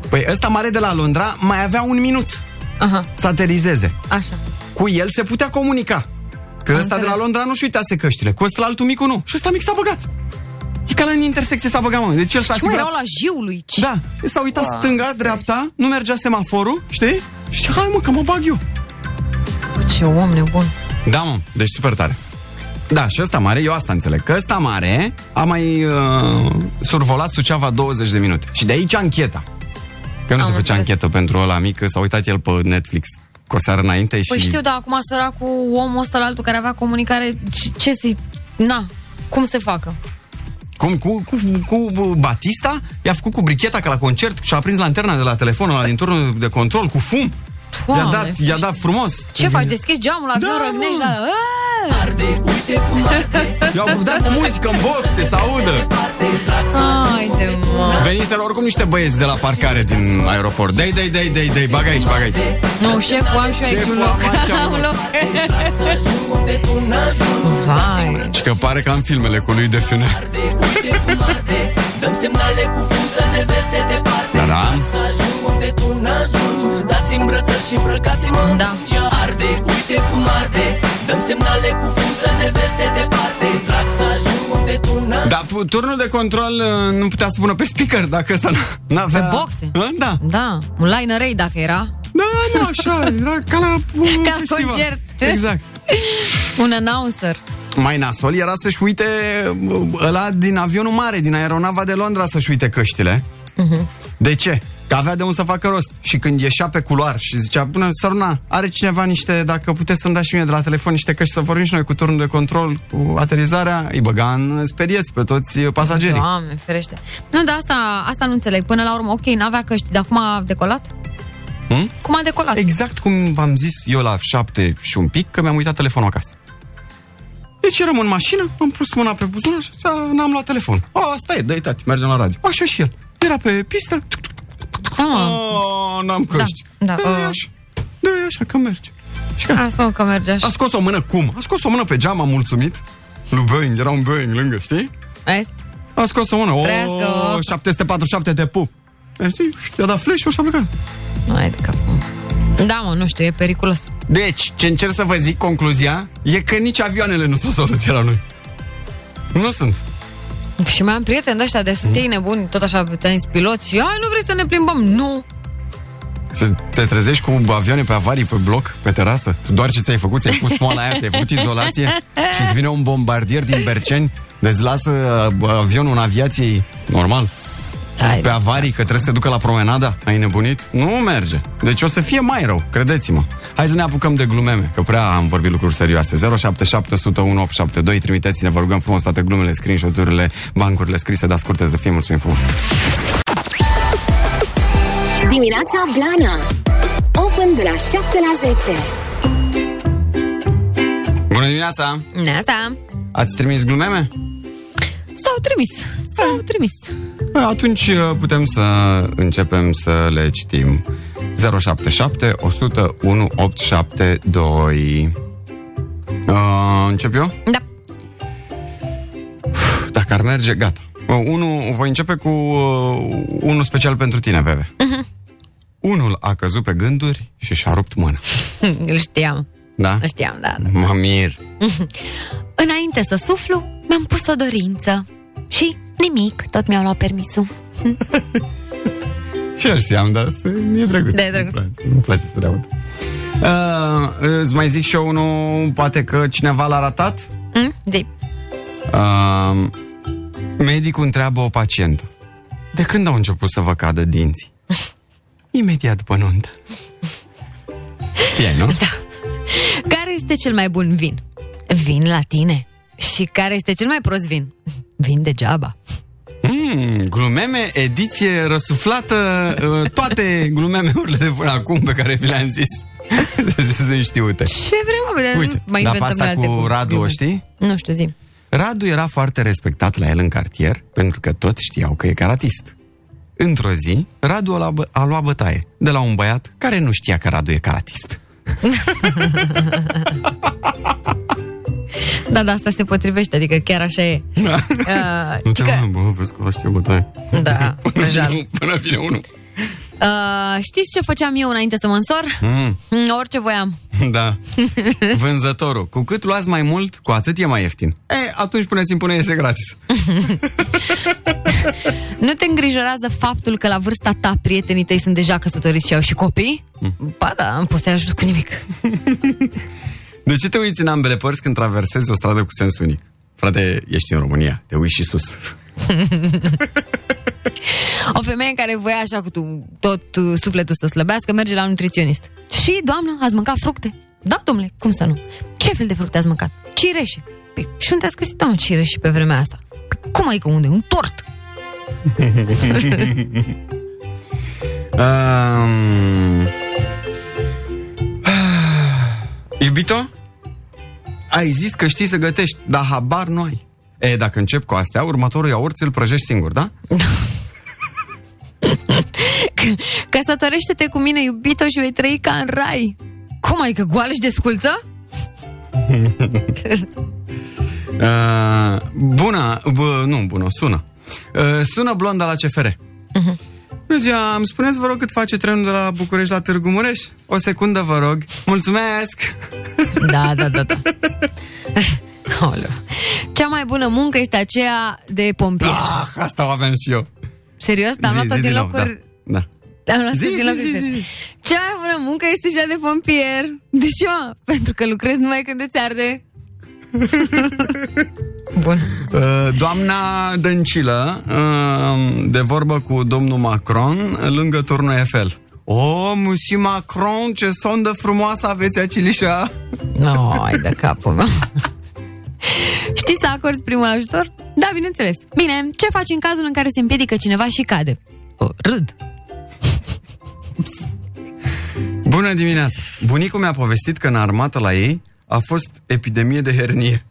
Păi ăsta mare de la Londra mai avea un minut, aha, să aterizeze. Așa. Cu el se putea comunica. Că am ăsta înțeles. De la Londra nu-și uitase căștile. Cu ăsta la altul micu nu. Și ăsta mic s-a băgat. E ca la în intersecție s-a băgat, mă. Deci el s-a asigurat. Erau la jiului. Da. S-a uitat wow, stânga, dreapta, nu mergea semaforul, știi? Și hai, mă, că mă bag eu. Ce om nebun. Da, mă. Deci super tare. Da, și ăsta mare, eu asta înțeleg. Că ăsta mare a mai uh, survolat Suceava douăzeci de minute. Și de aici ancheta. Că nu am se făcea anchetă pentru ăla mic, că s-a uitat el pe Netflix. Că o seară înainte și... Păi știu, dar acum săracul omul ăsta la altul care avea comunicare, ce, ce se... Na, cum se facă? Cum? Cu, cu, cu batista? I-a făcut cu bricheta ca la concert și a prins lanterna de la telefonul ăla din turnul de control cu fum. Toamne, i-a dat, i-a dat frumos. Ce faci? Deschizi geamul, la da, viu răgnești la... Arde, uite cum arde. I-au dat cu muzică în boxe, să audă. Ai de mă. Veniseră oricum niște băieți de la parcare din aeroport. Dai, dai, dai, dai, dai, bagă aici, bagă aici. Nu, șeful, am și eu aici un loc. Am un loc. Vai. Și că pare ca în filmele cu lui de Fiune. Dăm semnale cu fum să ne vezi de departe. Da, da. Și mă, da. Ce arde, uite cum arde. Dăm semnale cu fum să ne vezi de departe. Trag să ajung unde tu n-a... Dar turnul de control nu putea să pună pe speaker dacă ăsta n-avea... Pe boxe? A, da. Da, un line array dacă era. Da, nu, așa, era ca la... Ca la concert. Exact. Un announcer. Mai nasol era să-și uite ăla din avionul mare, din aeronava de Londra, să-și uite căștile. Uh-huh. De ce? Că avea de un să facă rost. Și când ieșea pe culoar și zicea, bună, săruna, are cineva niște, dacă puteți să-mi dați și mie de la telefon niște căști să vorbim și noi cu turnul de control, cu aterizarea, îi băga în sperieți pe toți pasagerii. Doamne, ferește. Nu, dar asta, asta nu înțeleg. Până la urmă, ok, n-avea căști, dar cum a decolat? Hmm? Cum a decolat? Exact cum v-am zis eu la șapte și un pic, că mi-am uitat telefonul acasă. Deci eram în mașină, am pus mâna pe buzunar și n-am luat telefon. Asta e, dă-i tati, mergem la radio. Așa și el. Era pe pistă, oh, n-am căști. Da, da, da, uh. așa, da, așa, că merge. Asta că merge așa. A scos o mână cum? A scos o mână pe geam, am mulțumit lui Boeing, era un Boeing lângă, știi? Azi? A scos o mână, o, oh, șapte patru șapte de pup. Știi? I-a dat flash-ul și a plecat. Hai de cap. Da, mă, nu știu, e periculos. Deci, ce încerc să vă zic, concluzia e că nici avioanele nu sunt soluția la noi. Nu sunt. Și mai am prieteni de ăștia de sunt ei nebuni, tot așa, puteți piloți și ai, nu vrei să ne plimbăm? Nu! Te trezești cu avioane pe avarii, pe bloc, pe terasă? Doar ce ți-ai făcut? Ți-ai pus smoala aia, ți-ai făcut izolație și îți vine un bombardier din Berceni, îți lasă avionul în aviație normal. Hai, pe avarii, că trebuie să se ducă la promenada? Ai nebunit? Nu merge. Deci o să fie mai rău, credeți-mă. Hai să ne apucăm de glumeme, că prea am vorbit lucruri serioase. Zero șapte șapte zero unu opt șapte doi. Trimiteți-ne, vă rugăm frumos, toate glumele, screenshot-urile, bancurile scrise, dar scurte să fie. Mulțumim frumos. Dimineața Blana Open de la șapte la zece. Bună dimineața! Neața! Ați trimis glumeme? S-au trimis, s-au trimis. Atunci putem să începem să le citim. Zero șapte șapte, unu zero unu, opt șapte doi. uh, Încep eu? Da. Dacă ar merge, gata. uh, unu, voi începe cu uh, unul special pentru tine, Veve. uh-huh. Unul a căzut pe gânduri și și-a rupt mâna. Îl știam. Da? Îl știam, da, da. Mă mir. Înainte să suflu, mi-am pus o dorință. Și nimic, tot mi-au luat permisul. Și eu știam, dar e drăguț. Da, e drăguț. Îmi place, îmi place să le aud. Uh, îți mai zic și eu unul, poate că cineva l-a ratat? Mm? De. Uh, medicul întreabă o pacientă: de când au început să vă cadă dinții? Imediat după nuntă. Știai, nu? Da. Care este cel mai bun vin? Vin la tine. Și care este cel mai prost vin? Vin degeaba. Mm, glumeme, ediție răsuflată, toate glumeme-urile de până acum pe care vi le-am zis. Sunt știute. Ce vrem? Uite, mai dar pe asta cu Radu, glumeme. O știi? Nu știu, zi. Radu era foarte respectat la el în cartier, pentru că toți știau că e karatist. Într-o zi, Radu a luat, bă- a luat bătaie de la un băiat care nu știa că Radu e karatist. Da, da, asta se potrivește, adică chiar așa e. Da. Uh, nu te că... mă, bă, vezi că o știu bătaie. Da, până, vine, până vine unul. Uh, știți ce făceam eu înainte să mă însor? Mm. Orice voiam. Da. Vânzătorul: cu cât luați mai mult, cu atât e mai ieftin. E, atunci puneți-mi pune, este gratis. Nu te îngrijorează faptul că la vârsta ta prietenii tăi sunt deja căsătoriți și au și copii? Mm. Ba da, nu pot să-i ajut cu nimic. De ce te uiți în ambele părți când traversezi o stradă cu sens unic? Frate, ești în România, te uiți și sus. O femeie care voia așa cu tot sufletul să slăbească merge la un nutriționist. Și, doamnă, ați mâncat fructe? Da, domnule, cum să nu? Ce fel de fructe ați mâncat? Cireșe. Păi, și unde ați găsit, doamnă, cireșe pe vremea asta? Păi, cum ai, că unde? Un tort. um... Iubito, ai zis că știi să gătești, dar habar nu ai. E, dacă încep cu astea, următorul iaurt ți-l prăjești singur, da? C- Căsătorește-te cu mine, iubito, și vei trăi ca în rai. Cum ai, că goală și desculță? uh, bună, bă, nu bună, sună. Uh, sună blonda la C F R. Uh-huh. Bună ziua, îmi spuneți, vă rog, cât face trenul de la București la Târgu Mureș? O secundă, vă rog. Mulțumesc! Da, da, da, da. Cea mai bună muncă este aceea de pompier. Ah, asta o aveam și eu. Serios? Am luat-o din locuri... Da, da. Am luat-o din locuri... Cea mai bună muncă este cea de pompier. De ce, mă? Pentru că lucrezi numai când îți arde. Bun. Doamna Dăncilă, de vorbă cu domnul Macron lângă turnul Eiffel. O, monsieur Macron, ce sondă frumoasă aveți acelișa. No, ai de capul meu. Știi să acorzi primul ajutor? Da, bineînțeles. Bine, ce faci în cazul în care se împiedică cineva și cade? O, râd. Bună dimineața. Bunicul mi-a povestit că în armată la ei a fost epidemie de hernie.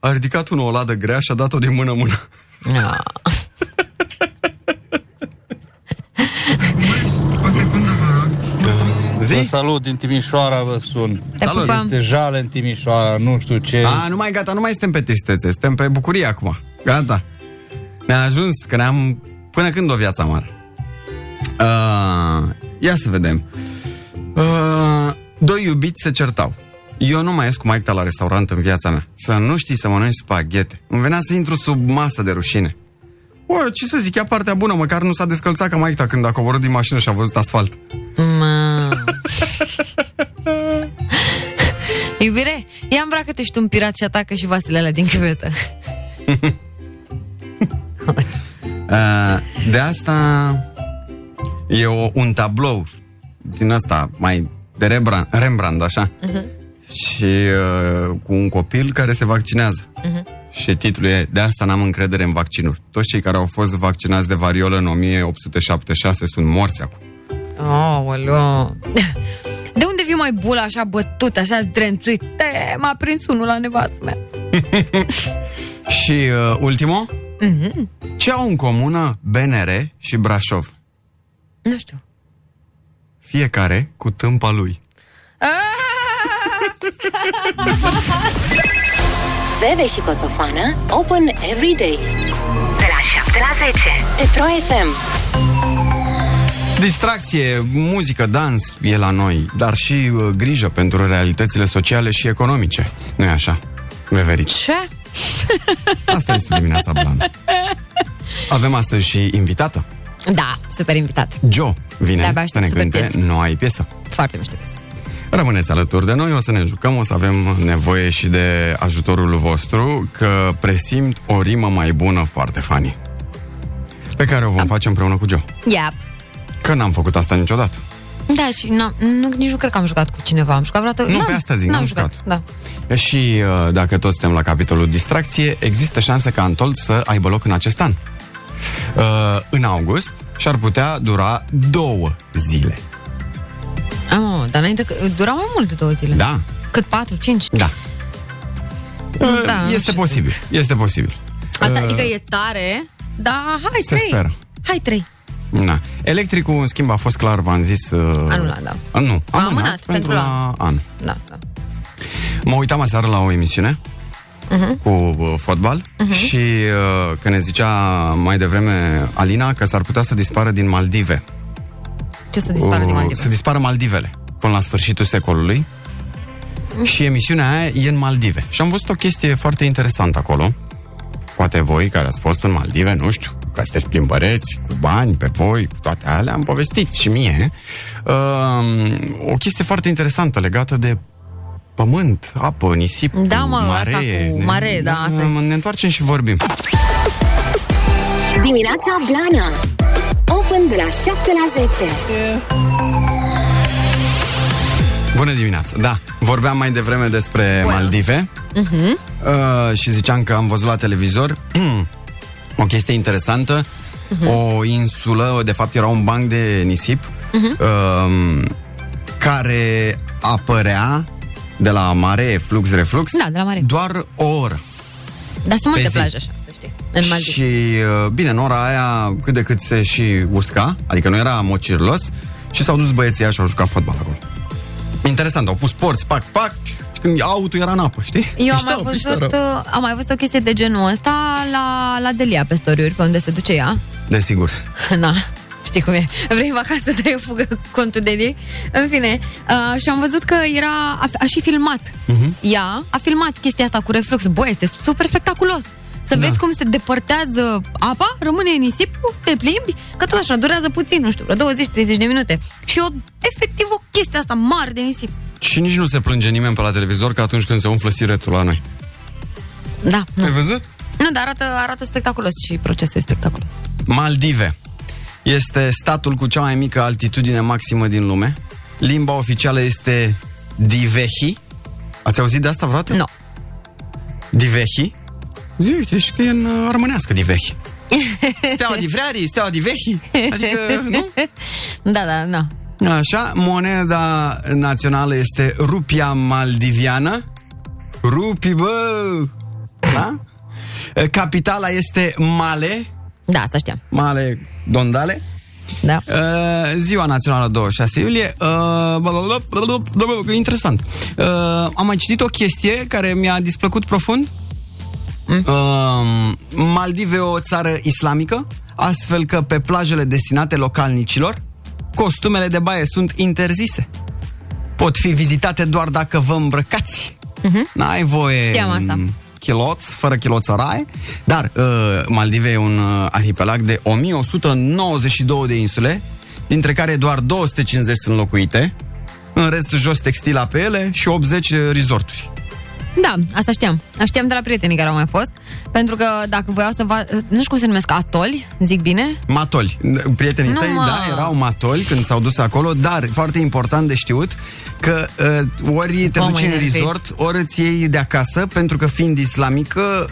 A ridicat unul o ladă grea și a dat-o din mână-mână. No. Vă salut, din Timișoara vă sun. Te pupăm. Este jale în Timișoara, nu știu ce. A, nu mai gata, nu mai suntem pe tristețe, suntem pe bucurie acum. Gata. Ne-a ajuns, că ne-am... Până când o viață mare? Uh, ia să vedem. Uh, doi iubiți se certau. Eu nu mai ies cu maică la restaurant în viața mea. Să nu știi să mănânci spaghete. Îmi venea să intru sub masă de rușine. O, ce să zic, ea partea bună, măcar nu s-a descălțat ca maică când a coborât din mașină și a văzut asfalt. Ma... Iubire, ia îmbracă-te și tu un pirat și atacă și vasele alea din chivetă. uh, De asta e o, un tablou din ăsta mai de Rembrandt, Rembrandt așa, uh-huh. Și uh, cu un copil care se vaccinează, uh-huh. Și titlul e: de asta n-am încredere în vaccinuri. Toți cei care au fost vaccinați de variolă în o mie opt sute șaptezeci și șase sunt morți acum. Oh, de unde vii mai bulă așa bătut, așa zdrențuit? Te, m-a prins unul la nevastă mea. Și uh, ultimul? Mm-hmm. Ce au în comună B N R și Brașov? Nu știu. Fiecare cu tâmpa lui. Bebe și Coțofană, open every day. De la șapte la zece. Petro F M. Distracție, muzică, dans e la noi, dar și uh, grijă pentru realitățile sociale și economice. Nu-i așa, Veverici? Ce? Asta este dimineața blană. Avem astăzi și invitată. Da, super invitat. Jo vine de-abia să ne cânte noua piesă. Foarte mișto piesă. Rămâneți alături de noi, o să ne jucăm, o să avem nevoie și de ajutorul vostru, că presimt o rimă mai bună foarte funny, pe care o vom Am. face împreună cu Joe. Yep. Că n-am făcut asta niciodată. Da, și nu, nici nu cred că am jucat cu cineva. Am jucat vreodată? Nu, n-am, pe asta zic, n-am, n-am jucat. jucat. Da. Și dacă toți suntem la capitolul distracție, există șanse ca Antold să aibă loc în acest an. În august și-ar putea dura două zile. Oh, dar înainte că durau mai mult de două zile. Da. Cât patru, cinci? Da. da este posibil, zic. este posibil. Asta adică e tare, dar hai Se trei. Speră. Hai trei. Na. Electricul, în schimb, a fost clar, v-am zis... Uh... Anulat, da. Nu, amânat, amânat pentru la an. Da, da. Mă uitam aseară la o emisiune uh-huh. cu uh, fotbal uh-huh. și uh, că ne zicea mai devreme Alina că s-ar putea să dispară din Maldive. Ce să dispară uh, din Maldive? Să dispară Maldivele până la sfârșitul secolului uh-huh. și emisiunea aia e în Maldive. Și am văzut o chestie foarte interesantă acolo. Poate voi care ați fost în Maldive, nu știu, că sunteți plimbăreți, cu bani, pe voi, cu toate alea, am povestit și mie. Uh, o chestie foarte interesantă legată de pământ, apă, nisip, da, mă, maree. Cu maree, ne, da, asta. Ne, ne întoarcem și vorbim. Dimineața Blana. Open de la șapte la zece. Bună dimineața, da. Vorbeam mai devreme despre Bună. Maldive uh-huh. uh, și ziceam că am văzut la televizor o chestie interesantă, uh-huh. o insulă, de fapt era un banc de nisip uh-huh. uh, care apărea de la mare, flux, reflux, da, de la mare. Doar o oră. Dar sunt multe plaje așa, să știi, în Maldive. Și uh, bine, în ora aia cât de cât se și usca, adică nu era mocirlos, și s-au dus băieții și au jucat fotbal acolo. Interesant, au pus porți, pac, pac, și când autul era în apă, știi? Eu am mai, văzut, am mai văzut o chestie de genul ăsta la, la Delia pe story-uri, pe unde se duce ea. Desigur. Na, știi cum e. Vrei vacanță, dă-i o fugă contul Deliei. În fine, uh, și am văzut că era, a, a și filmat. Uh-huh. Ea a filmat chestia asta cu reflux. Bă, este super spectaculos. Să da. vezi cum se depărtează apa, rămâne în nisip, te plimbi, că tot așa, durează puțin, nu știu, vreo douăzeci treizeci de minute. Și o, efectiv o chestie asta mare de nisip. Și nici nu se plânge nimeni pe la televizor că atunci când se umflă siretul la noi. Da. Ai văzut? Nu, dar arată, arată spectaculos și procesul e spectaculos. Maldive este statul cu cea mai mică altitudine maximă din lume. Limba oficială este Divehi. Ați auzit de asta vreodată? Nu. No. Divehi? Uite, și că e în armânească Divehi. Steaua Divrearii, Steaua Divehi. Adică, nu? Da, da, da. No. Așa, moneda națională este rupia maldiviană. Rupi, bă! Da? Capitala este Male. Da, asta știam. Male Dondale. Da. Uh, ziua națională douăzeci și șase iulie. Uh, Interesant. Uh, am mai citit o chestie care mi-a displăcut profund. Mm. Uh, Maldive e o țară islamică, astfel că pe plajele destinate localnicilor costumele de baie sunt interzise. Pot fi vizitate doar dacă vă îmbrăcați. Mm-hmm. N-ai voie. Știam asta. Chiloți, fără chiloțăraie. Dar uh, Maldive e un uh, arhipelag de o mie o sută nouăzeci și două de insule, dintre care doar două sute cincizeci sunt locuite. în rest jos textila pe ele și optzeci resorturi. Da, asta știam. Știam de la prietenii care au mai fost. Pentru că dacă voiau să... Va... Nu știu cum se numesc, atoli, zic bine? Matoli. Prietenii nu, tăi, mă... da, erau matoli când s-au dus acolo, dar foarte important de știut că uh, ori te duci în resort, ori îți iei de acasă, pentru că fiind islamică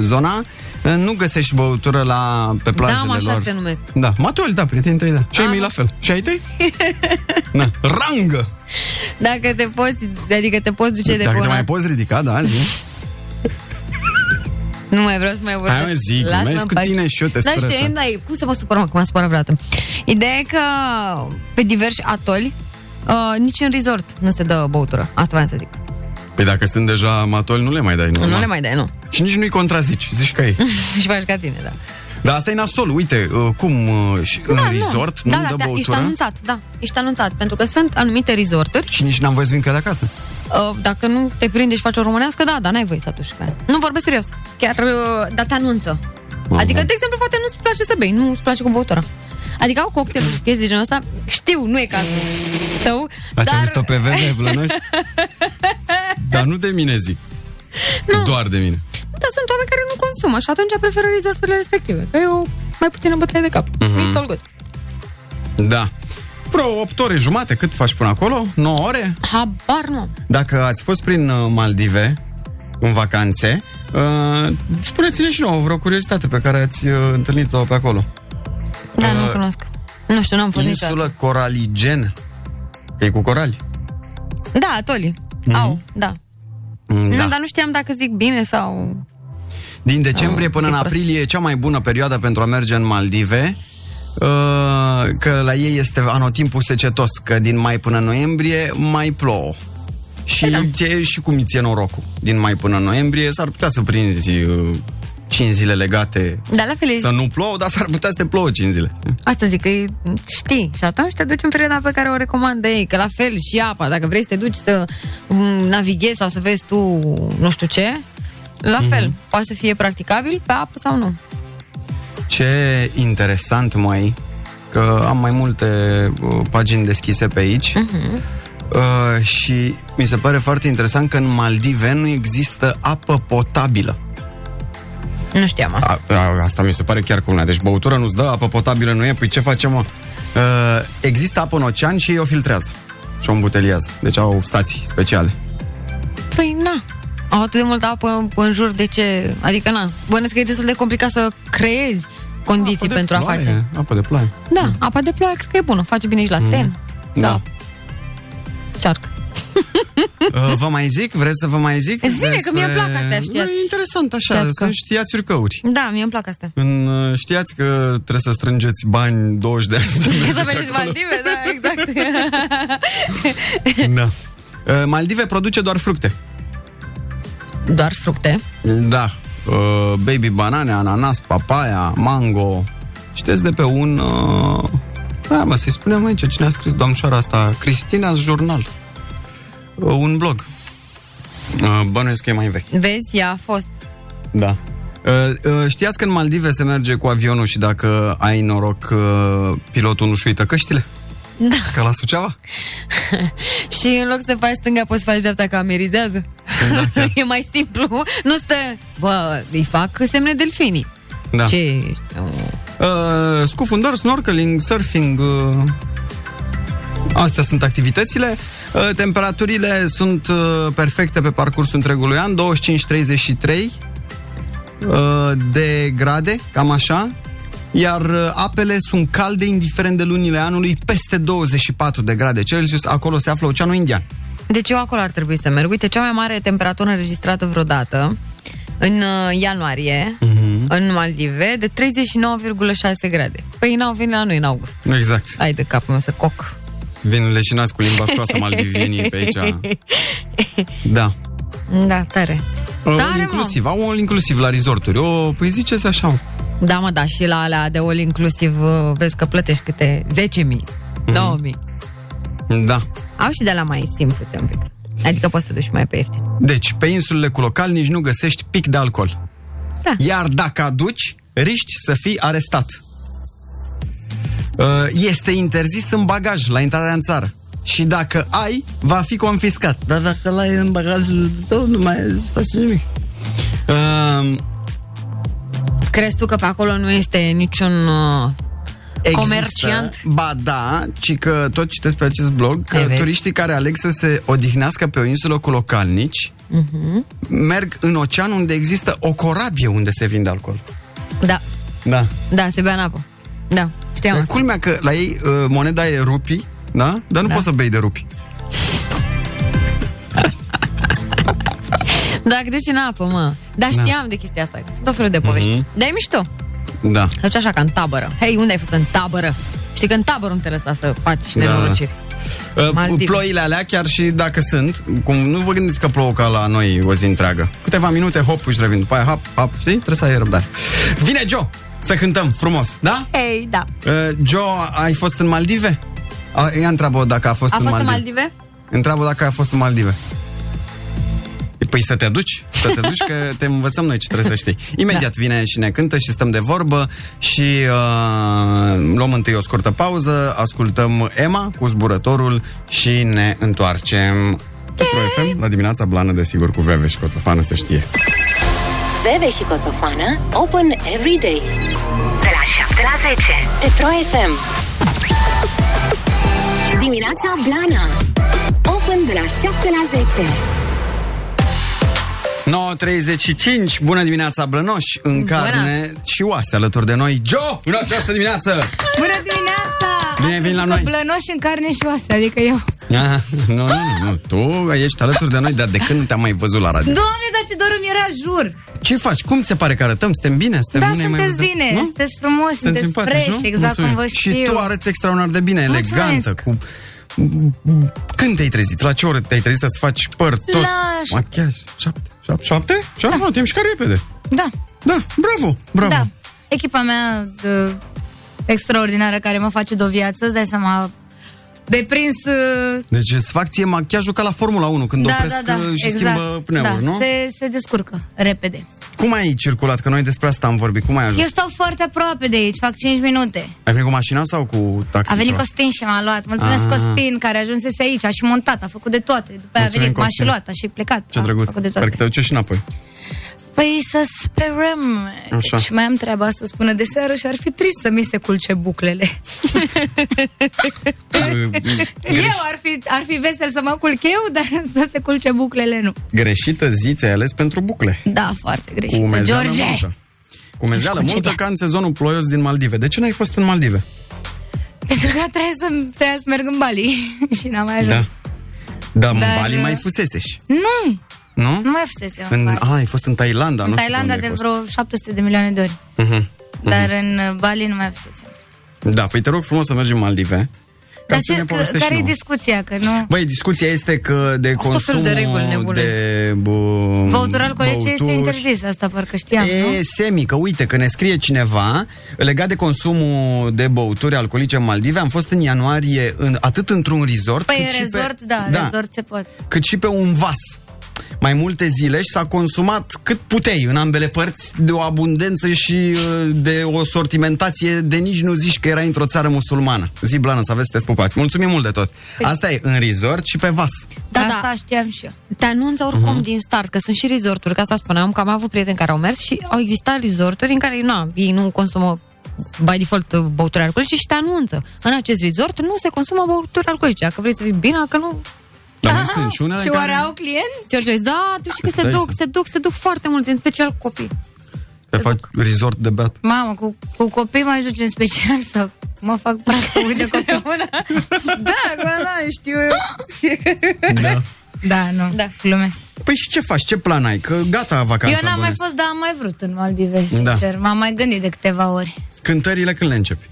uh, zona, uh, nu găsești băutură la, pe plajele lor. Da, așa lor. Se numesc. Da, matoli, da, prietenii tăi, da. Și ai mei la fel. Și ai tăi? Da. Rangă! Dacă te poți, adică te poți duce de bună. Dacă te mai poți ridica, da, zi. Nu mai vreau să mai vorbesc. Hai mă, zic, mergi cu tine și eu te spără. Dar știi, da, cum să mă supărăm, cum mă supără vreodată. Ideea e că pe diversi atoli, uh, nici în resort nu se dă băutură. Asta vreau să zic. Păi dacă sunt deja matoli, nu le mai dai, nu? Nu, nu le mai dai, nu. Și nici nu-i contrazici, zici că e. Și faci ca tine, da. Dar asta e nasol, uite, cum da, în resort nu, nu da, dă da, băutură? Ești anunțat, da, ești anunțat, pentru că sunt anumite resorturi. Și nici n-am voie să vin că de acasă. Dacă nu te prinde și faci o românească, da, dar n-ai voie să atunci. Nu vorbesc serios, chiar, dar te anunță. Aha. Adică, de exemplu, poate nu-ți place să bei, nu-ți place cu băutura. Adică au cocktail, chestii genul ăsta, știu, nu e cazul tău, dar... Ați văzut-o pe verde, blănoși? Dar nu de mine zic, nu. Doar de mine. Dar sunt oameni care nu consumă și atunci preferă resorturile respective. Că e o mai puțină bătaie de cap. Mm-hmm. It's all good. Da. Vreo opt ore jumate, cât faci până acolo? nouă ore? Habar nu. Dacă ați fost prin Maldive în vacanțe, uh, spuneți-ne și nouă vreo curiozitate pe care ați uh, întâlnit-o pe acolo. Da, uh, nu cunosc. Nu știu, n-am fost niciodată. Insulă Coraligen. E cu corali. Da, atoli. Mm-hmm. Au, da. Da. Nu, dar nu știam dacă zic bine sau... Din decembrie până în aprilie e cea mai bună perioadă pentru a merge în Maldive, că la ei este anotimpul secetos, că din mai până noiembrie mai plouă. Și, da. ție, și cum îi ție norocul. Din mai până noiembrie s-ar putea să prinzi cinci zile legate, da, la fel e... să nu plouă, dar s-ar putea să te plouă cinci zile. Asta zic, că știi, și atunci te duci în perioada pe care o recomandă ei, că la fel și apa, dacă vrei să te duci să navighezi sau să vezi tu nu știu ce, la mm-hmm. fel, poate să fie practicabil pe apă sau nu. Ce interesant, mai că am mai multe uh, pagini deschise pe aici. Mm-hmm. uh, și mi se pare foarte interesant că în Maldive nu există apă potabilă. Nu știam asta. A, a, asta mi se pare chiar cu una. Deci băutură nu-ți dă, apă potabilă nu e. Păi ce facem, mă? Uh, există apă în ocean și ei o filtrează și o îmbuteliază. Deci au stații speciale. Păi na, au atât de multă apă în jur, de ce? Adică na, bănesc că e destul de complicat să creezi condiții pentru ploaie, a face. Apă de ploaie. Da, mm. apa de ploaie cred că e bună. Face bine și la mm. ten. Da, da. Cearcă. Uh, vă mai zic? Vreți să vă mai zic? Zine despre... că mi-e plac astea, știați. Da, e interesant așa, știați că... sunt știați urcăuri. Da, mi-e plac astea. În, știați că trebuie să strângeți bani douăzeci de ani să veniți Maldive, da, exact. Da. Uh, Maldive produce doar fructe. Doar fructe? Da. Uh, baby banane, ananas, papaya, mango. Citeți de pe un... Uh... Da, mă, să-i spunem aici cine a scris domnișoara asta. Cristina's Jurnal. Un blog. Bănuiesc că e mai vechi. Vezi, ea a fost. Da. Știați că în Maldive se merge cu avionul și dacă ai noroc, pilotul nu-și uită căștile? Da. Ca la Suceava? Și în loc să faci stânga, poți să faci dreapta că amerizează. Da, e mai simplu. Nu stă... Bă, îi fac semne delfinii. Da. Ce știu... Uh, scufundări, snorkeling, surfing, uh, astea sunt activitățile. Uh, temperaturile sunt uh, perfecte pe parcursul întregului an, douăzeci și cinci - treizeci și trei uh, de grade, cam așa, iar uh, apele sunt calde, indiferent de lunile anului, peste douăzeci și patru de grade Celsius, acolo se află Oceanul Indian. Deci eu acolo ar trebui să merg. Uite, cea mai mare temperatură înregistrată vreodată, în uh, ianuarie, mm-hmm. în Maldive, de treizeci și nouă virgulă șase grade Păi n-au venit la noi în august. Exact. Hai de capul meu să coc. Vin leșinați cu limba scoasă maldivienii pe aici. Da. Da, tare. Uh, tare inclusiv, au all inclusiv la resorturi. O, păi ziceți așa. Da, mă, da, și la alea de all inclusiv vezi că plătești câte zece mii, două mii Da. Au și de la mai simplu, ți-am pic. Adică poți să duci mai pe ieftin. Deci, pe insulele cu localnici nici nu găsești pic de alcool. Da. Iar dacă aduci, riști să fii arestat. Este interzis în bagaj la intrarea în țară. și dacă ai, va fi confiscat. Dar dacă l-ai în bagajul tău, nu mai faci nimic. Uh, Crezi tu că pe acolo nu este niciun... Uh... Există, comerciant? Ba da, ci că tot citesc pe acest blog că turiștii care aleg să se odihnească pe o insulă cu localnici uh-huh. merg în ocean unde există o corabie unde se vinde alcool. Da. Da, da, se bea în apă. Da, știam asta. Culmea că la ei uh, moneda e rupii, da? Dar nu da. poți să bei de rupii. Dacă duci în apă, mă. Dar știam da. de chestia asta, sunt o felul de povești. Uh-huh. Dar e mișto. Da. Deci așa ca în tabără. Hei, unde ai fost în tabără? Știi că în tabără nu te lăsa să faci nenorociri. Da. Uh, ploile alea, chiar și dacă sunt, cum, nu vă gândiți că plouă ca la noi o zi întreagă. Câteva minute, hop, își revin. După aia, hop, hop, știi? Trebuie să ai răbdare. Vine Joe să cântăm frumos, da? Hei, da. Uh, Joe, ai fost în Maldive? A, ea întreabă dacă a fost, a în, fost Maldive. în Maldive. Întreabă dacă a fost în Maldive. Păi să te duci, să te duci că te învățăm noi ce trebuie să știi. Imediat da. vine și ne cântă și stăm de vorbă și uh, luăm întâi o scurtă pauză, ascultăm Emma cu Zburătorul și ne întoarcem pe Pro F M, la dimineața blană, desigur, cu Veve și Coțofană, se știe. Veve și Coțofană, open every day. De la șapte la zece. Pe Pro F M. Dimineața blană, open de la șapte la zece. nouă treizeci și cinci, bună dimineața, blănoși, în carne și oase, alături de noi, Joe, în această dimineață! Bună dimineața! Bine ai venit la noi! Blănoși în carne și oase, adică eu. Ah, nu, nu, nu, tu ești alături de noi, dar de când nu te-am mai văzut la radio? Doamne, dar ce doar îmi era, jur! Ce faci? Cum ți se pare că arătăm? Suntem bine? Suntem da, bine, sunteți mai bine, nu? Sunteți frumos, sunteți fresh, exact cum vă știu. Și tu arăți extraordinar de bine, mulțumesc, elegantă, cu... Când te-ai trezit? La ce oră te-ai trezit să-ți faci păr tot? La machiaj? Șapte? Șapte? Șapte? Șapte? Da. Te-ai mișcat repede. Da. Da, bravo, bravo. Da, echipa mea de... extraordinară care mă face de o viață, îți dai seama, deprins... Deci îți fac ție machiajul ca la Formula unu, când da, opresc da, da, și exact. Schimbă pneuri, da. nu? Se, se descurcă repede. Cum ai circulat? Că noi despre asta am vorbit. Cum ai ajuns? Eu stau foarte aproape de aici, fac cinci minute. Ai venit cu mașina sau cu taxi? A venit ceva? Costin și m-a luat. Mulțumesc, a-a. Costin, care ajunsese aici, a și montat, a făcut de toate. După aia a venit, m-a și luat, a și plecat. Ce drăguț, sper că te duce și înapoi. Păi să sperăm. Așa. Deci mai am treaba asta până de seară și ar fi trist să mi se culce buclele. Eu ar fi, ar fi vesel să mă culc eu, dar să se culce buclele nu. Greșită zi ți-ai ales pentru bucle. Da, foarte greșită. Cu George. Multă. Cu mezeală multă ca în sezonul ploios din Maldive. De ce n-ai fost în Maldive? Pentru că trebuie să, trebuie să merg în Bali și n-am mai ajuns. Da, dar, dar în Bali mai fuseseși. Nu. Nu? Nu mai fusese în, în a, ai fost în Tailanda. În nu Tailanda de vreo șapte sute de milioane de ori. Uh-huh. Dar uh-huh. în Bali nu mai fusese. Da, păi te rog frumos să mergem în Maldive. Dar ce, că, care e discuția? Că nu... Băi, discuția este că de consumul... Tot felul de reguli nebune. De bă... băutură alcoolice este interzis, asta parcă știam, e, nu? E semi, că uite, că ne scrie cineva legat de consumul de băuturi alcoolice în Maldive. Am fost în ianuarie în, atât într-un resort... Păi în resort, pe, da, da, resort se poate. Cât și pe un vas. Mai multe zile și s-a consumat cât puteai în ambele părți de o abundență și de o sortimentație de nici nu zici că erai într-o țară musulmană. Zi blană, să aveți să te spupați. Mulțumim mult de tot. Asta e în resort și pe vas. Da, da, asta știam și eu. Te anunță oricum uh-huh. din start că sunt și resorturi, că asta spuneam, că am avut prieteni care au mers și au existat resorturi în care na, ei nu consumă by default băuturi alcoolice și te anunță. În acest resort nu se consumă băuturi alcoolice. Dacă vrei să fii bine, că nu... Dar da, sunt și unele și care... oare au clienți? Da, tu știi că se duc, se duc, se duc foarte mulți, în special copii. Te faci resort de beat. Mamă, cu, cu copii mă ajunge în special să mă fac practic de copii. Da, acolo nu știu eu. Da. Da, nu, da, glumesc. Păi și ce faci? Ce plan ai? Că gata vacanța. Eu n-am mai fost, dar am mai vrut în Maldive, sincer. Da. M-am mai gândit de câteva ori. Cântările când le începi?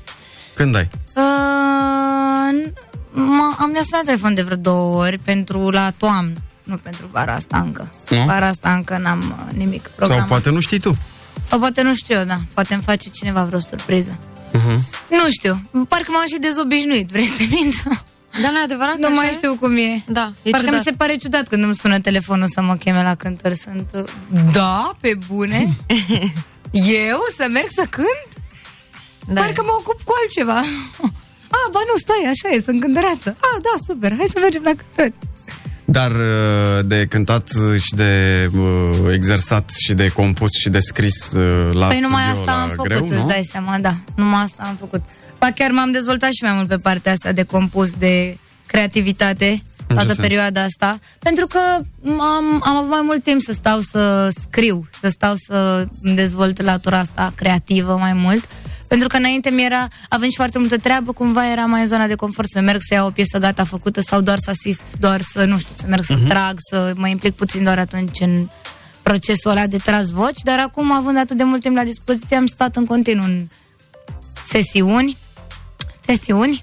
Când ai? Uh... M- am ne-a sunat telefon de vreo două ori pentru la toamnă, nu pentru vara asta încă. Nu? Vara asta încă n-am nimic programat. Sau poate nu știi tu. Sau poate nu știu eu, da. Poate îmi face cineva vreo surpriză. Uh-huh. Nu știu. Parcă m-am și dezobișnuit, vrei să te mint? Dar nu-i adevărat? Nu mai știu cum e. Da, e parcă ciudat. Mi se pare ciudat când îmi sună telefonul să mă cheme la cântări. Sunt... Da, pe bune? Eu? Să merg să cânt? Da. Parcă mă ocup cu altceva. A, ba nu, stai, așa e, sunt cântăreață. A, da, super, hai să mergem la cântări. Dar de cântat și de uh, exersat și de compus și de scris uh, la păi studio. Păi numai asta am făcut, greu, îți dai seama, da. Numai asta am făcut. Pa chiar m-am dezvoltat și mai mult pe partea asta de compus, de creativitate, toată perioada asta. Pentru că am, am avut mai mult timp să stau să scriu, să stau să dezvolt latura asta creativă mai mult. Pentru că înainte mi era, având și foarte multă treabă, cumva era mai în zona de confort să merg să iau o piesă gata făcută sau doar să asist, doar să, nu știu, să merg să uh-huh. trag, să mă implic puțin doar atunci în procesul ăla de tras voci, dar acum, având atât de mult timp la dispoziție, am stat în continuu în sesiuni, sesiuni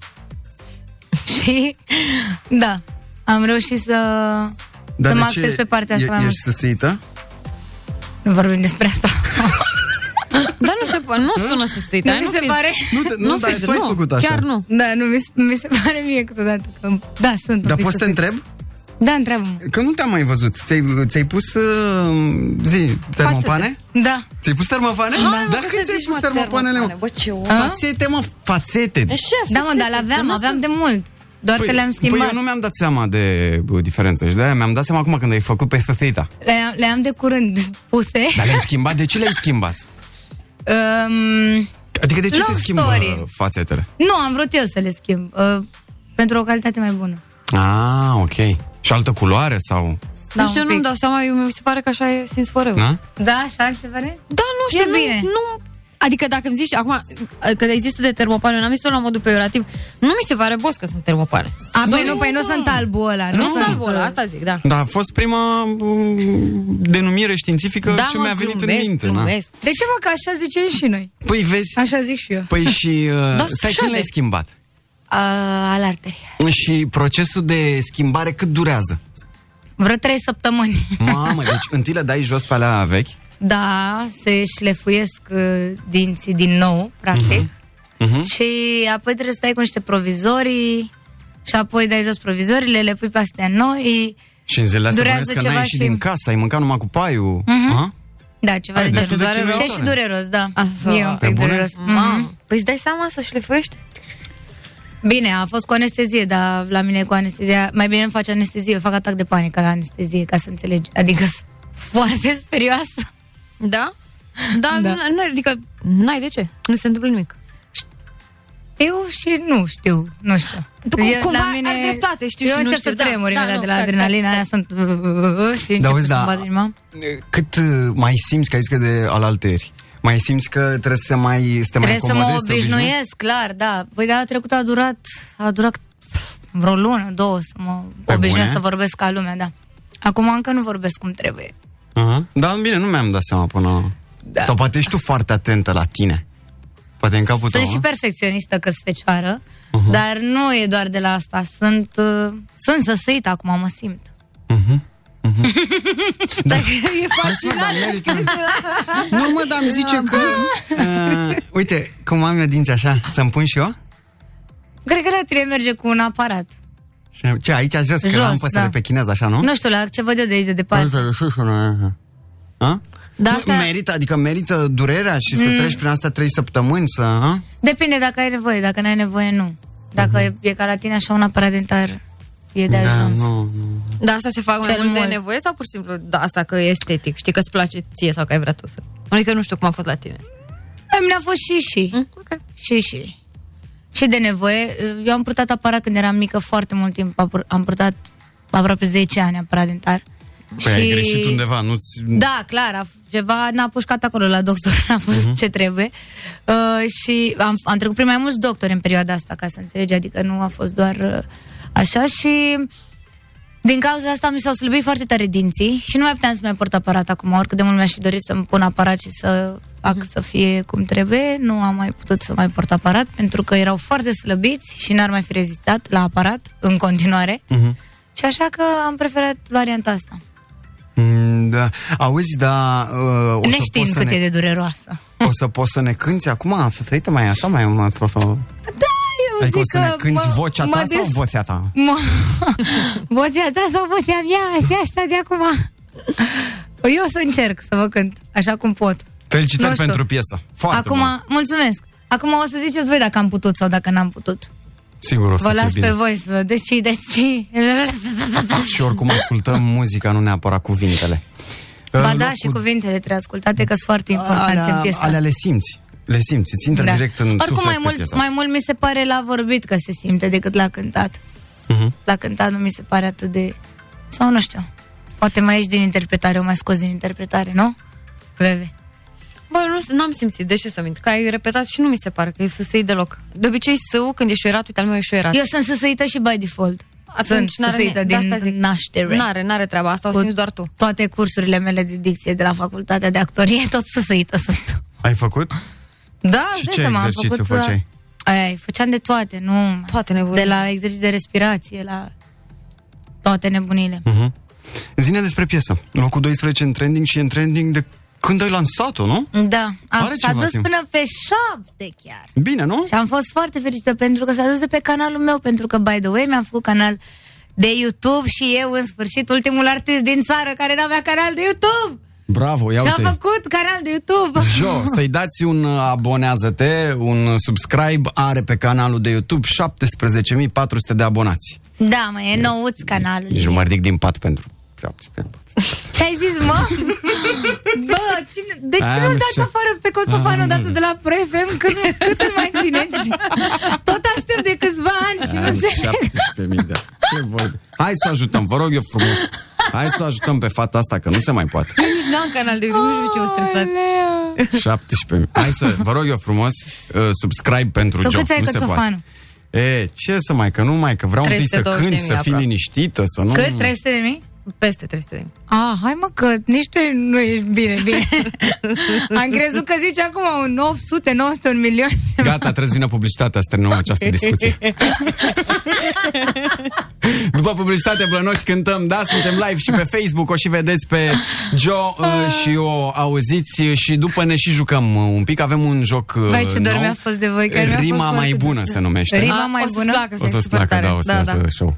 și, da, am reușit să, să mă acces pe partea asta e, mai mult. Ești săsită? Nu vorbim despre asta. Dar nu se pare, nu sună săsită. Nu mi se pare. Nu, dar tu ai făcut așa. Chiar nu. Da, nu, mi se pare mie câteodată că, da, sunt. Dar poți să te întreb? Da, întreabă-mă. Că nu te-am mai văzut. Ți-ai, ți-ai pus, uh, zi, termopane? Da. Ți-ai pus termopane? Da. Dar când ți-ai pus termopanele? Bă, ce om. Fațete, mă, fațete. Da, mă, dar l-aveam, aveam de mult. Doar păi, că le-am schimbat. Păi eu nu mi-am dat seama de diferență și de-aia mi-am dat seama acum când ai făcut pe săsita. Le-am, le-am de curând puse. Dar le-ai schimbat? De ce le-ai schimbat? Um, adică de ce se schimbă story. fațetele? Nu, am vrut eu să le schimb uh, pentru o calitate mai bună. Ah, ok. Și altă culoare sau... Da, nu știu, nu-mi dau seama, eu, mi se pare că așa e simț fără. Da? Da, așa se pare? Da, nu știu, e bine. Nu, nu... Adică dacă îmi zici, acum, că ai zis tu de termopane, n-am zis-o la modul peiorativ, nu mi se pare boss că sunt termopane. A, păi nu, păi nu sunt albul ăla. Nu sunt albul ăla, asta zic, da. Dar a fost prima denumire științifică ce mi-a venit în minte. De ce, mă, că așa zicem și noi? Păi vezi. Așa zic și eu. Păi și, stai, când l-ai schimbat? Al arterii. Și procesul de schimbare cât durează? Vreo trei săptămâni. Mamă, deci întâi le dai jos pe alea vechi? Da, se șlefuiesc uh, dinții din nou, practic. Uh-huh. Uh-huh. Și apoi trebuie să stai cu niște provizorii și apoi dai jos provizorile, le pui pe astea noi. Și în zilele astea durează ceva, n-ai și... și din casă, ai mâncat numai cu paiul. Uh-huh. Da, ceva ai, de genul. Și și dureros, da. Asta. E un pic dureros. Mm-hmm. Păi îți dai seama să șlefuiești? Bine, a fost cu anestezie, dar la mine cu anestezia... Mai bine nu faci anestezie, eu fac atac de panică la anestezie, ca să înțelegi. Adică foarte serioasă. Da? Da, da. N- adică n-ai de ce, nu se întâmplă nimic. Eu și nu știu, nu știu. Cum, eu, cumva la mine, ai dreptate, știu eu și nu știu. Eu încep să tremur da, da, nu, de la da, adrenalina, da, aia da. sunt și încep da, uzi, să da, bat inima. Cât mai simți, că ai zis că de alalteri, mai simți că trebuie să mai te mai acomodezi? Trebuie să mă obișnuiesc, clar, da. Păi data trecută a durat, a durat vreo lună, două, să mă Pe obișnuiesc bune? Să vorbesc ca lumea, da. Acum încă nu vorbesc cum trebuie. Uh-huh. Dar bine, nu mi-am dat seama până... Da. Sau poate ești tu foarte atentă la tine. Poate în capul tău. Sunt și perfecționistă că-s fecioară, uh-huh. dar nu e doar de la asta. Sunt, uh, sunt săsăită acum, mă simt. Uh-huh. Uh-huh. da. Dacă e fascinat. Nu, mă, dar îmi zice că... Uh, uite, cum am eu dinți așa, să-mi pun și eu? Cred că la tine merge cu un aparat. Ce, aici jos, jos că l-am păstrat da. Pe chinez, așa, nu? Nu știu, la ce văd eu de aici, de departe. A? Da, asta... Merită, adică merită durerea și mm. să treci prin asta trei săptămâni, să... A? Depinde dacă ai nevoie, dacă n-ai nevoie, nu. Dacă uh-huh. e, e ca la tine așa un aparat dentar, e de ajuns. Da, nu, nu. Dar asta se fac mai mult de nevoie sau pur și simplu da, asta că e estetic? Știi că îți place ție sau că ai vrea tu să... Adică nu știu cum a fost la tine. La mine a fost și-și. Mm? Okay. Și-și. Și de nevoie, eu am purtat aparat când eram mică foarte mult timp, am purtat aproape zece ani aparat dentar. Păi și... ai greșit undeva, nu-ți... Da, clar, a f- ceva n-a pușcat acolo la doctor, n-a fost uh-huh. ce trebuie. Uh, și am, am trecut prin mai mulți doctori în perioada asta, ca să înțelegi, adică nu a fost doar uh, așa și... Din cauza asta mi s-au slăbit foarte tare dinții și nu mai puteam să mai port aparat acum, oricât de mult mi-aș fi dorit să-mi pun aparat și să fac să fie cum trebuie, nu am mai putut să mai port aparat pentru că erau foarte slăbiți și n-ar mai fi rezistat la aparat în continuare uh-huh. și așa că am preferat varianta asta. Mm, da. Auzi, da... Uh, Neștiind cât ne... e de dureroasă. O să poți să ne cânti acum? Fătă mai așa, mai un altru sau... Da! Adică o să ne cânti mă, vocea ta des... sau vocea ta? Mă... vocea ta sau vocea mea? Astea asta de acum. Eu o să încerc să vă cânt, așa cum pot. Felicitări pentru piesă. Foarte acum, bun. Mulțumesc. Acum o să ziceți voi dacă am putut sau dacă n-am putut. Sigur o să vă las bine. Pe voi să decideți. Și oricum ascultăm muzica, nu neapărat cuvintele. Ba da, și cuvintele trebuie ascultate, că sunt foarte importante în piesa. Alea le simți. Le simți, îți intră da. direct în oricum, suflet. Oricum, mai, mai mult mi se pare la vorbit că se simte decât la cântat. Uh-huh. La cântat nu mi se pare atât de... Sau nu știu. Poate mai ești din interpretare, o mai scos din interpretare, nu? Bebe. Bă, nu, n-am simțit, de ce să mint? Că ai repetat și nu mi se pare că e săsăit deloc. De obicei său, când ești șuierat, uite, al meu e șuierat. Eu sunt săsăită și by default. Atunci, sunt săsăită din naștere. N-are, n-are treaba, asta o simți doar tu. Toate cursurile mele de dicție de la facultatea de actorie, tot săsăită sunt. Ai făcut? Da, și ce exercițiu făceai? Ai, făceam de toate, nu? Toate nebunile. De la exerciții de respirație, la toate nebunile. Uh-huh. Zine despre piesă. Locul doisprezece în trending și în trending de când ai lansat-o, nu? Da, a, s-a dus timp. Până pe șapte chiar. Bine, nu? Și am fost foarte fericită pentru că s-a dus de pe canalul meu, pentru că, by the way, mi-am făcut canal de YouTube și eu, în sfârșit, ultimul artist din țară care n-avea canal de YouTube. Bravo, ia uite. Și-a făcut canal de YouTube. Jo, să-i dați un abonează-te, un subscribe, are pe canalul de YouTube șaptesprezece mii patru sute de abonați. Da, mă, e nouț canalul. Nici nu mă ridic din pat pentru... Ce ai zis, mă? Bă, cine, de ce nu-l dați afară pe Coțofanul odată de la Pro F M? Cât, cât îl mai țineți? Tot aștept de câțiva ani și nu înțeleg. șaptesprezece mii de ani. Hai să ajutăm, vă rog eu frumos. Hai să ajutăm pe fata asta, că nu se mai poate. Nici n-am canal de YouTube, nu știu ce o stresați. șaptesprezece mii. Hai să, vă rog eu frumos, uh, subscribe pentru Joe. Tu câți ai Coțofanul? E, ce să mai, că nu mai, că vreau un pic să cânt, să fii liniștită, să nu... Cât? trei sute de mii? Peste trei sute de mii. Ah, hai mă că nici tu nu ești bine, bine. Am crezut că zici acum un opt sute, nouă sute, un milion. Gata, trebuie să vină publicitatea, să terminăm această discuție. După publicitate, blănoși, cântăm, da, suntem live și pe Facebook, o și vedeți pe Joe și o auziți și după ne și jucăm un pic, avem un joc Vai, ce nou. Mi-a fost de voi, care Rima fost mai bună de... se numește. Rima mai o bună? Placă, o să-ți placă, da, o să da, da. Show.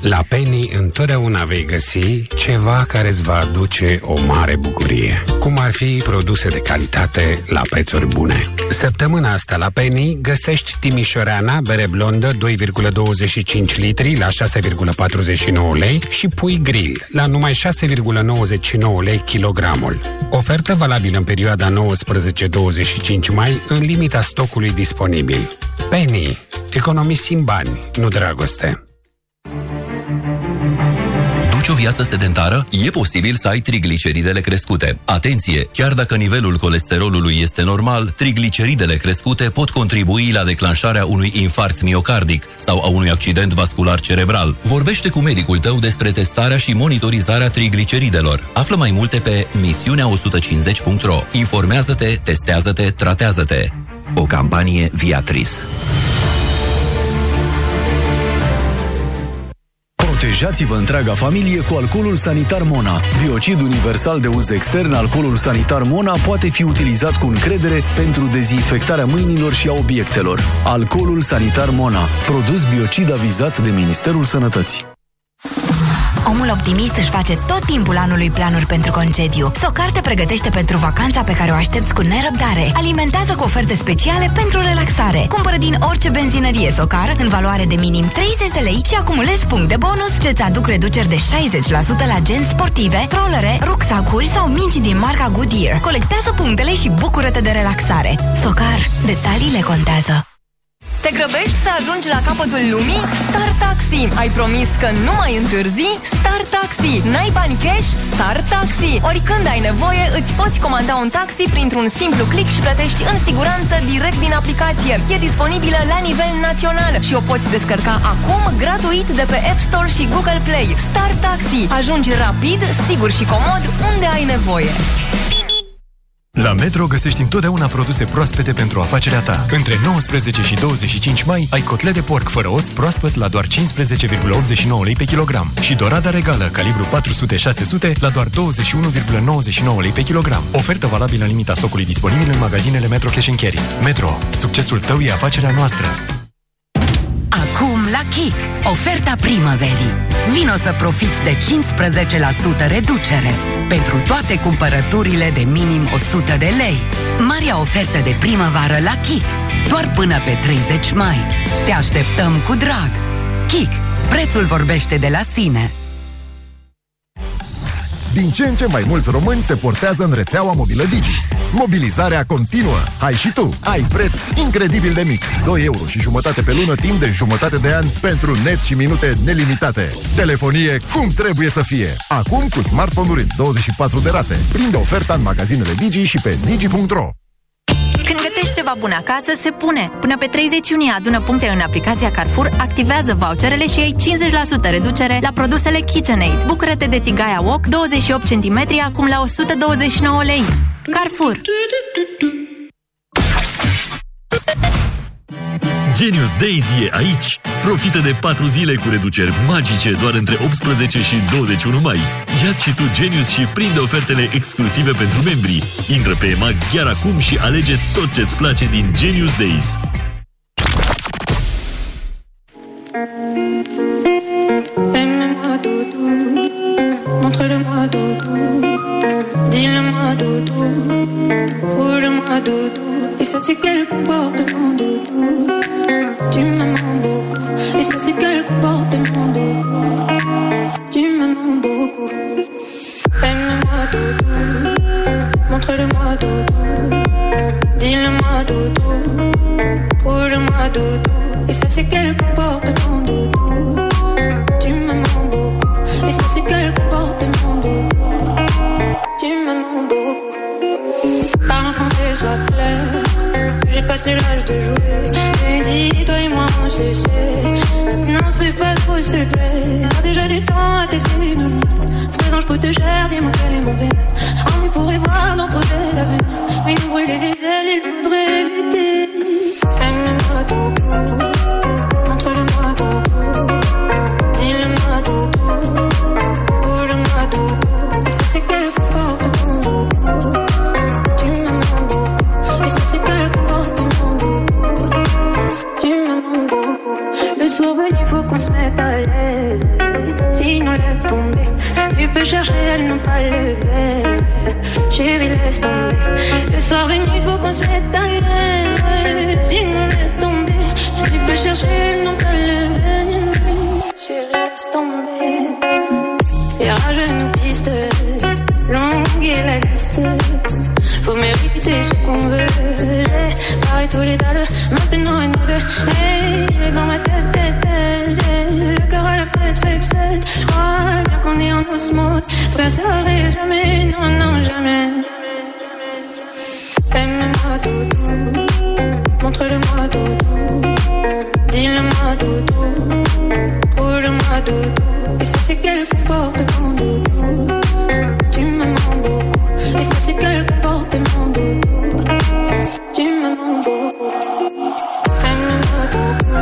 La Penny întotdeauna vei găsi ceva care îți va aduce o mare bucurie. Cum ar fi produse de calitate la prețuri bune. Săptămâna asta la Penny găsești timișoreana, bere blondă doi virgulă douăzeci și cinci litri la șase virgulă patruzeci și nouă lei și pui grill la numai șase virgulă nouăzeci și nouă lei kilogramul. Ofertă valabilă în perioada nouăsprezece douăzeci și cinci mai în limita stocului disponibil. Penny. Economisim bani, nu dragoste. O viață sedentară, e posibil să ai trigliceridele crescute. Atenție! Chiar dacă nivelul colesterolului este normal, trigliceridele crescute pot contribui la declanșarea unui infarct miocardic sau a unui accident vascular cerebral. Vorbește cu medicul tău despre testarea și monitorizarea trigliceridelor. Află mai multe pe misiunea o sută cincizeci punct ro. Informează-te, testează-te, tratează-te. O campanie Viatris. Protejați-vă întreaga familie cu alcoolul sanitar Mona. Biocid universal de uz extern, alcoolul sanitar Mona poate fi utilizat cu încredere pentru dezinfectarea mâinilor și a obiectelor. Alcoolul sanitar Mona, produs biocid avizat de Ministerul Sănătății. Omul optimist își face tot timpul anului planuri pentru concediu. S-o te pregătește pentru vacanța pe care o aștepți cu nerăbdare. Alimentează cu oferte speciale pentru relaxare. Cumpără din orice benzinărie Socar în valoare de minim treizeci de lei și acumulezi punct de bonus ce-ți aduc reduceri de șaizeci la sută la gen sportive, trolere, rucsacuri sau mingi din marca Goodyear. Colectează punctele și bucură-te de relaxare. Socar. Detaliile contează. Te grăbești să ajungi la capătul lumii? Star Taxi! Ai promis că nu mai întârzi? Star Taxi! N-ai bani cash? Star Taxi! Oricând ai nevoie, îți poți comanda un taxi printr-un simplu click și plătești în siguranță direct din aplicație. E disponibilă la nivel național și o poți descărca acum gratuit de pe App Store și Google Play. Star Taxi! Ajungi rapid, sigur și comod unde ai nevoie. La Metro găsești întotdeauna produse proaspete pentru afacerea ta. Între nouăsprezece și douăzeci și cinci mai ai cotlet de porc fără os proaspăt la doar cincisprezece virgulă optzeci și nouă lei pe kilogram și dorada regală calibru patru sute șase sute la doar douăzeci și unu virgulă nouăzeci și nouă lei pe kilogram. Ofertă valabilă în limita stocului disponibil în magazinele Metro Cash and Carry. Metro. Succesul tău e afacerea noastră. Acum la Kick, oferta primăverii. Vino să profiți de cincisprezece la sută reducere pentru toate cumpărăturile de minim o sută de lei. Marea ofertă de primăvară la Kick, doar până pe treizeci mai. Te așteptăm cu drag. Kick, prețul vorbește de la sine. Din ce în ce mai mulți români se portează în rețeaua mobilă Digi. Mobilizarea continuă. Hai și tu! Ai preț incredibil de mic. doi euro și jumătate pe lună timp de jumătate de an pentru net și minute nelimitate. Telefonie cum trebuie să fie. Acum cu smartphone-uri în douăzeci și patru de rate. Prinde oferta în magazinele Digi și pe digi punct ro. Când gătești ceva bun acasă, se pune. Până pe treizeci iunie adună puncte în aplicația Carrefour, activează voucherele și ai cincizeci la sută reducere la produsele KitchenAid. Bucură-te de tigaia wok douăzeci și opt de centimetri acum la o sută douăzeci și nouă lei. Carrefour. Genius Days e aici! Profită de patru zile cu reduceri magice doar între optsprezece și douăzeci și unu mai. Ia-ți și tu Genius și prinde ofertele exclusive pentru membri. Intră pe EMAG chiar acum și alege-ți tot ce-ți place din Genius Days. Et ça c'est quel comportement doudou. Tu me mens beaucoup. Et ça c'est quel comportement doudou. Tu me mens beaucoup. Aime-moi doudou. Montre-le-moi doudou. Dis-le-moi doudou. Prouve-le-moi doudou. Et ça c'est quel comportement doudou. Tu me mens beaucoup. Et ça c'est quel comportement doudou. Tu me mens beaucoup. Parle français, sois clair. J'ai passé l'âge de jouer. Mais dis, toi et moi, on cesse. N'en fais pas trop, s'il te plaît. T'as déjà du temps à tester nos limites. Présent, je coûte cher, dis-moi quel est mon bénéfice. On y pourrait voir dans projet l'avenir. Mais nous brûler les ailes, il faudrait éviter. Aime-moi doudou. Montre-le-moi doudou. Dis-le-moi doudou. Prouve-le-moi doudou. Et ça, c'est quel comportement doudou. C'est quel comportement doudou. Tu me manques beaucoup. Le sourire, il faut qu'on se mette à l'aise. Sinon laisse tomber. Tu peux chercher, elle n'a pas le verre. Chérie, laisse tomber. Le sourire, il faut qu'on se mette à l'aise. Sinon laisse tomber. Tu peux chercher, elle n'a pas le verre. Chérie, laisse tomber. Et rajoute-nous-piste. Longue et la liste. Faut mériter ce qu'on veut. J'ai barré tous les dalles. Maintenant et nous deux. Hey, il est dans ma tête, tête, tête. Hey, le cœur à la fête, fête, fête. J'crois bien qu'on est en osmose. Ça serait jamais, non, non, jamais. Aime-moi doudou. Montre-le-moi doudou. Dis-le-moi doudou. Prouve-le-moi doudou. Et ça c'est quel comportement doudou. Tu me mens beaucoup. Et ça c'est quel comportement doudou. Tu me mens beaucoup. Aime-moi doudou.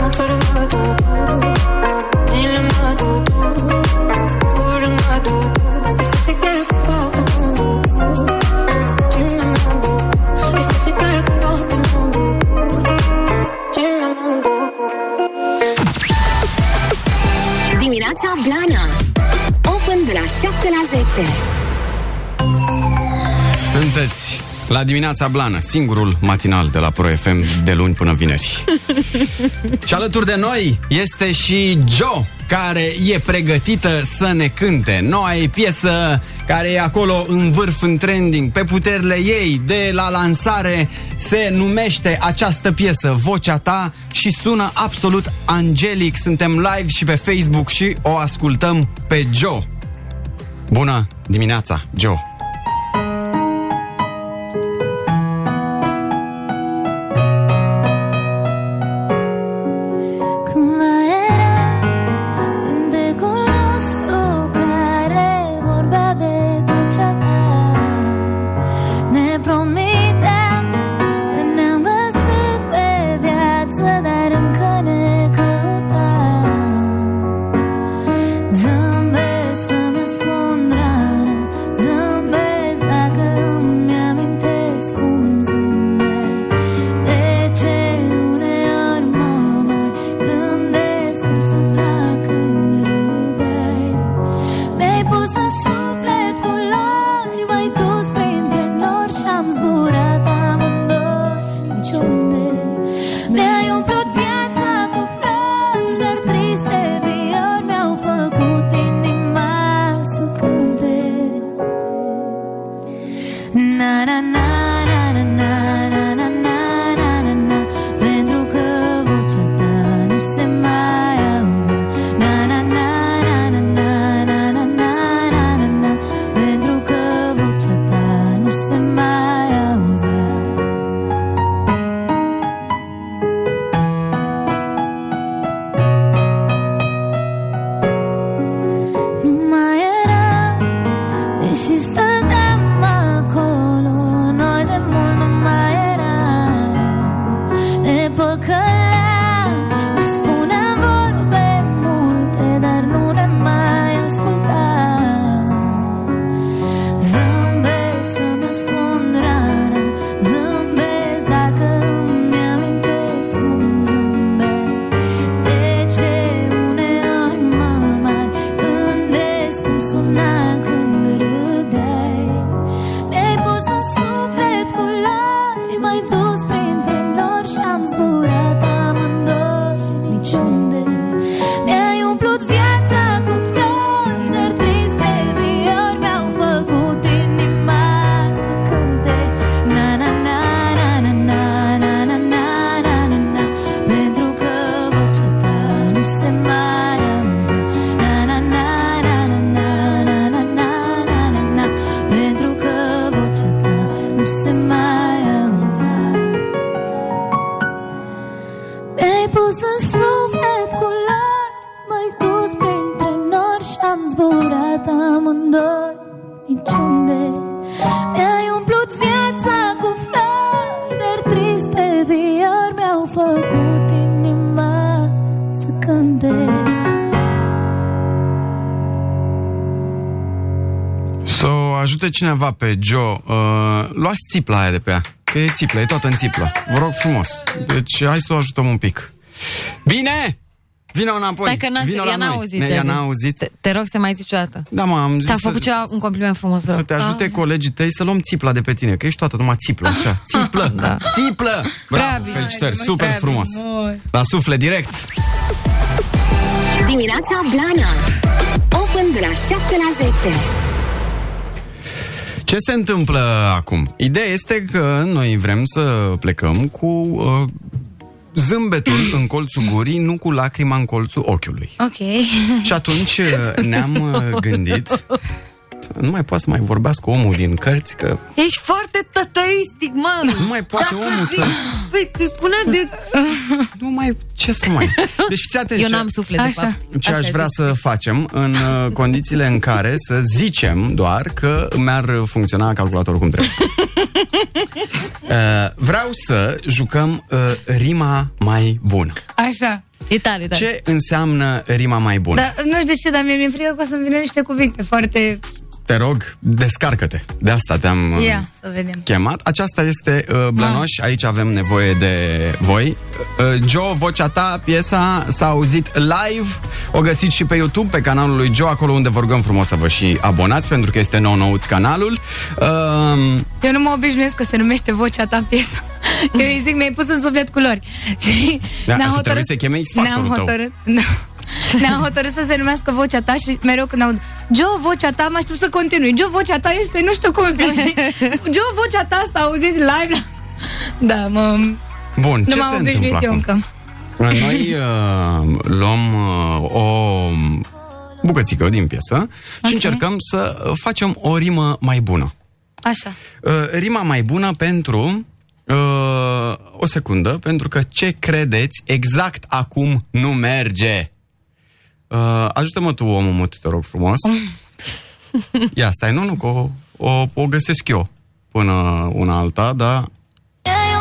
Montre-le-moi doudou. Dis-le-moi doudou. Prouve-le-moi doudou. Et ça c'est quel comportement doudou. Tu me mens beaucoup. Et ça c'est quel comportement doudou. Tu me mens beaucoup. Dimineața Blana de la șapte la zece. Sunteți la Dimineața Blană, singurul matinal de la Pro F M de luni până vineri. Și alături de noi este și Jo, care e pregătită să ne cânte noua ei piesă, care e acolo în vârf, în trending, pe puterile ei de la lansare. Se numește această piesă Vocea Ta și sună absolut angelic. Suntem live și pe Facebook și o ascultăm pe Jo. Bună dimineața, Jo! suna când râdeai. Mi-ai pus în suflet cu lari, m-ai dus printre nori și-am zburat amândoi niciunde. Mi-ai umplut viața cu flori, dar triste viori mi-au făcut inima să cânte. Na-na-na-na-na-na-na-na-na-na-na, pentru că vocea ta nu se mai auze. Na-na-na-na-na-na-na-na-na-na, pentru că vocea ta nu se mai auze. Mi-ai pus în suflet cu lari, m-ai dus printre nori și-am zburat amândoi niciunde. Mi-ai umplut viața cu flori, dar triste viori mi-au făcut inima să cânte. Să o ajute cineva pe Joe. Uh, luați țipla aia de pe ea, că e țiplă, e toată în țiplă. Vă rog frumos. Deci hai să o ajutăm un pic. Bine! Vină înapoi. Dacă n-a- Vină la ea n-a noi. auzit, Ne- ea n-a auzit. Te, te rog să mai zici o dată. Da, mă, am zis Ți-a să- făcut ceva, un compliment frumos. Să te ajute colegii tăi să luăm țipla de pe tine, că ești toată numai țiplă, așa. Țiplă, da. Țiplă! Bravo, Bravo, felicitări, super bravo, frumos. mult. La suflet, direct. Dimineața Blana. Open de la șapte la zece. Ce se întâmplă acum? Ideea este că noi vrem să plecăm cu uh, zâmbetul în colțul gurii, nu cu lacrima în colțul ochiului. Ok. Și atunci uh, ne-am uh, gândit... Nu mai poate să mai vorbească omul din cărți, că Ești foarte tătăistic, mă! nu mai poate omul să... Păi, tu spuneam de... Nu mai... Ce să mai... Deci fiți atenți. Eu ce- n-am suflet, de fapt. Ce Așa aș vrea să facem în uh, condițiile în care să zicem doar că mi-ar funcționa calculatorul cum trebuie. Uh, vreau să jucăm uh, rima mai bună. Așa. E tare, tare. Ce înseamnă rima mai bună? Dar nu știu de ce, dar mie mi-e frică că o să-mi vină niște cuvinte foarte... Te rog, descarcă-te. De asta te-am uh, Ia, să vedem. chemat. Aceasta este uh, Blănoș, aici avem nevoie de voi. Uh, Joe, vocea ta, piesa s-a auzit live. O găsiți și pe YouTube, pe canalul lui Joe, acolo unde vă rugăm frumos să vă și abonați, pentru că este nou-nouț canalul. Uh, Eu nu mă obișnuiesc că se numește vocea ta piesa. Eu îi zic, mi-ai pus în suflet culori. Și da, ne-am hotărât, să cheme X-Factorul ne-am hotărât, tău. Ne-am hotărât să se numească vocea ta și mereu când aud Joe, vocea ta, mă aștept să continui. Joe, vocea ta este, nu știu cum să zic. Joe, vocea ta s-a auzit live la... Da, mă... Bun, nu ce m-am se întâmplă eu acum? Încă. Noi uh, luăm uh, o bucățică din piesă okay. și încercăm să facem o rimă mai bună. Așa. Uh, rima mai bună pentru... Uh, o secundă, pentru că ce credeți exact acum nu merge. Uh, ajută-mă tu, omul mut, te rog frumos. Ia, stai, nu, nu, că o, o, o găsesc eu până una alta, dar...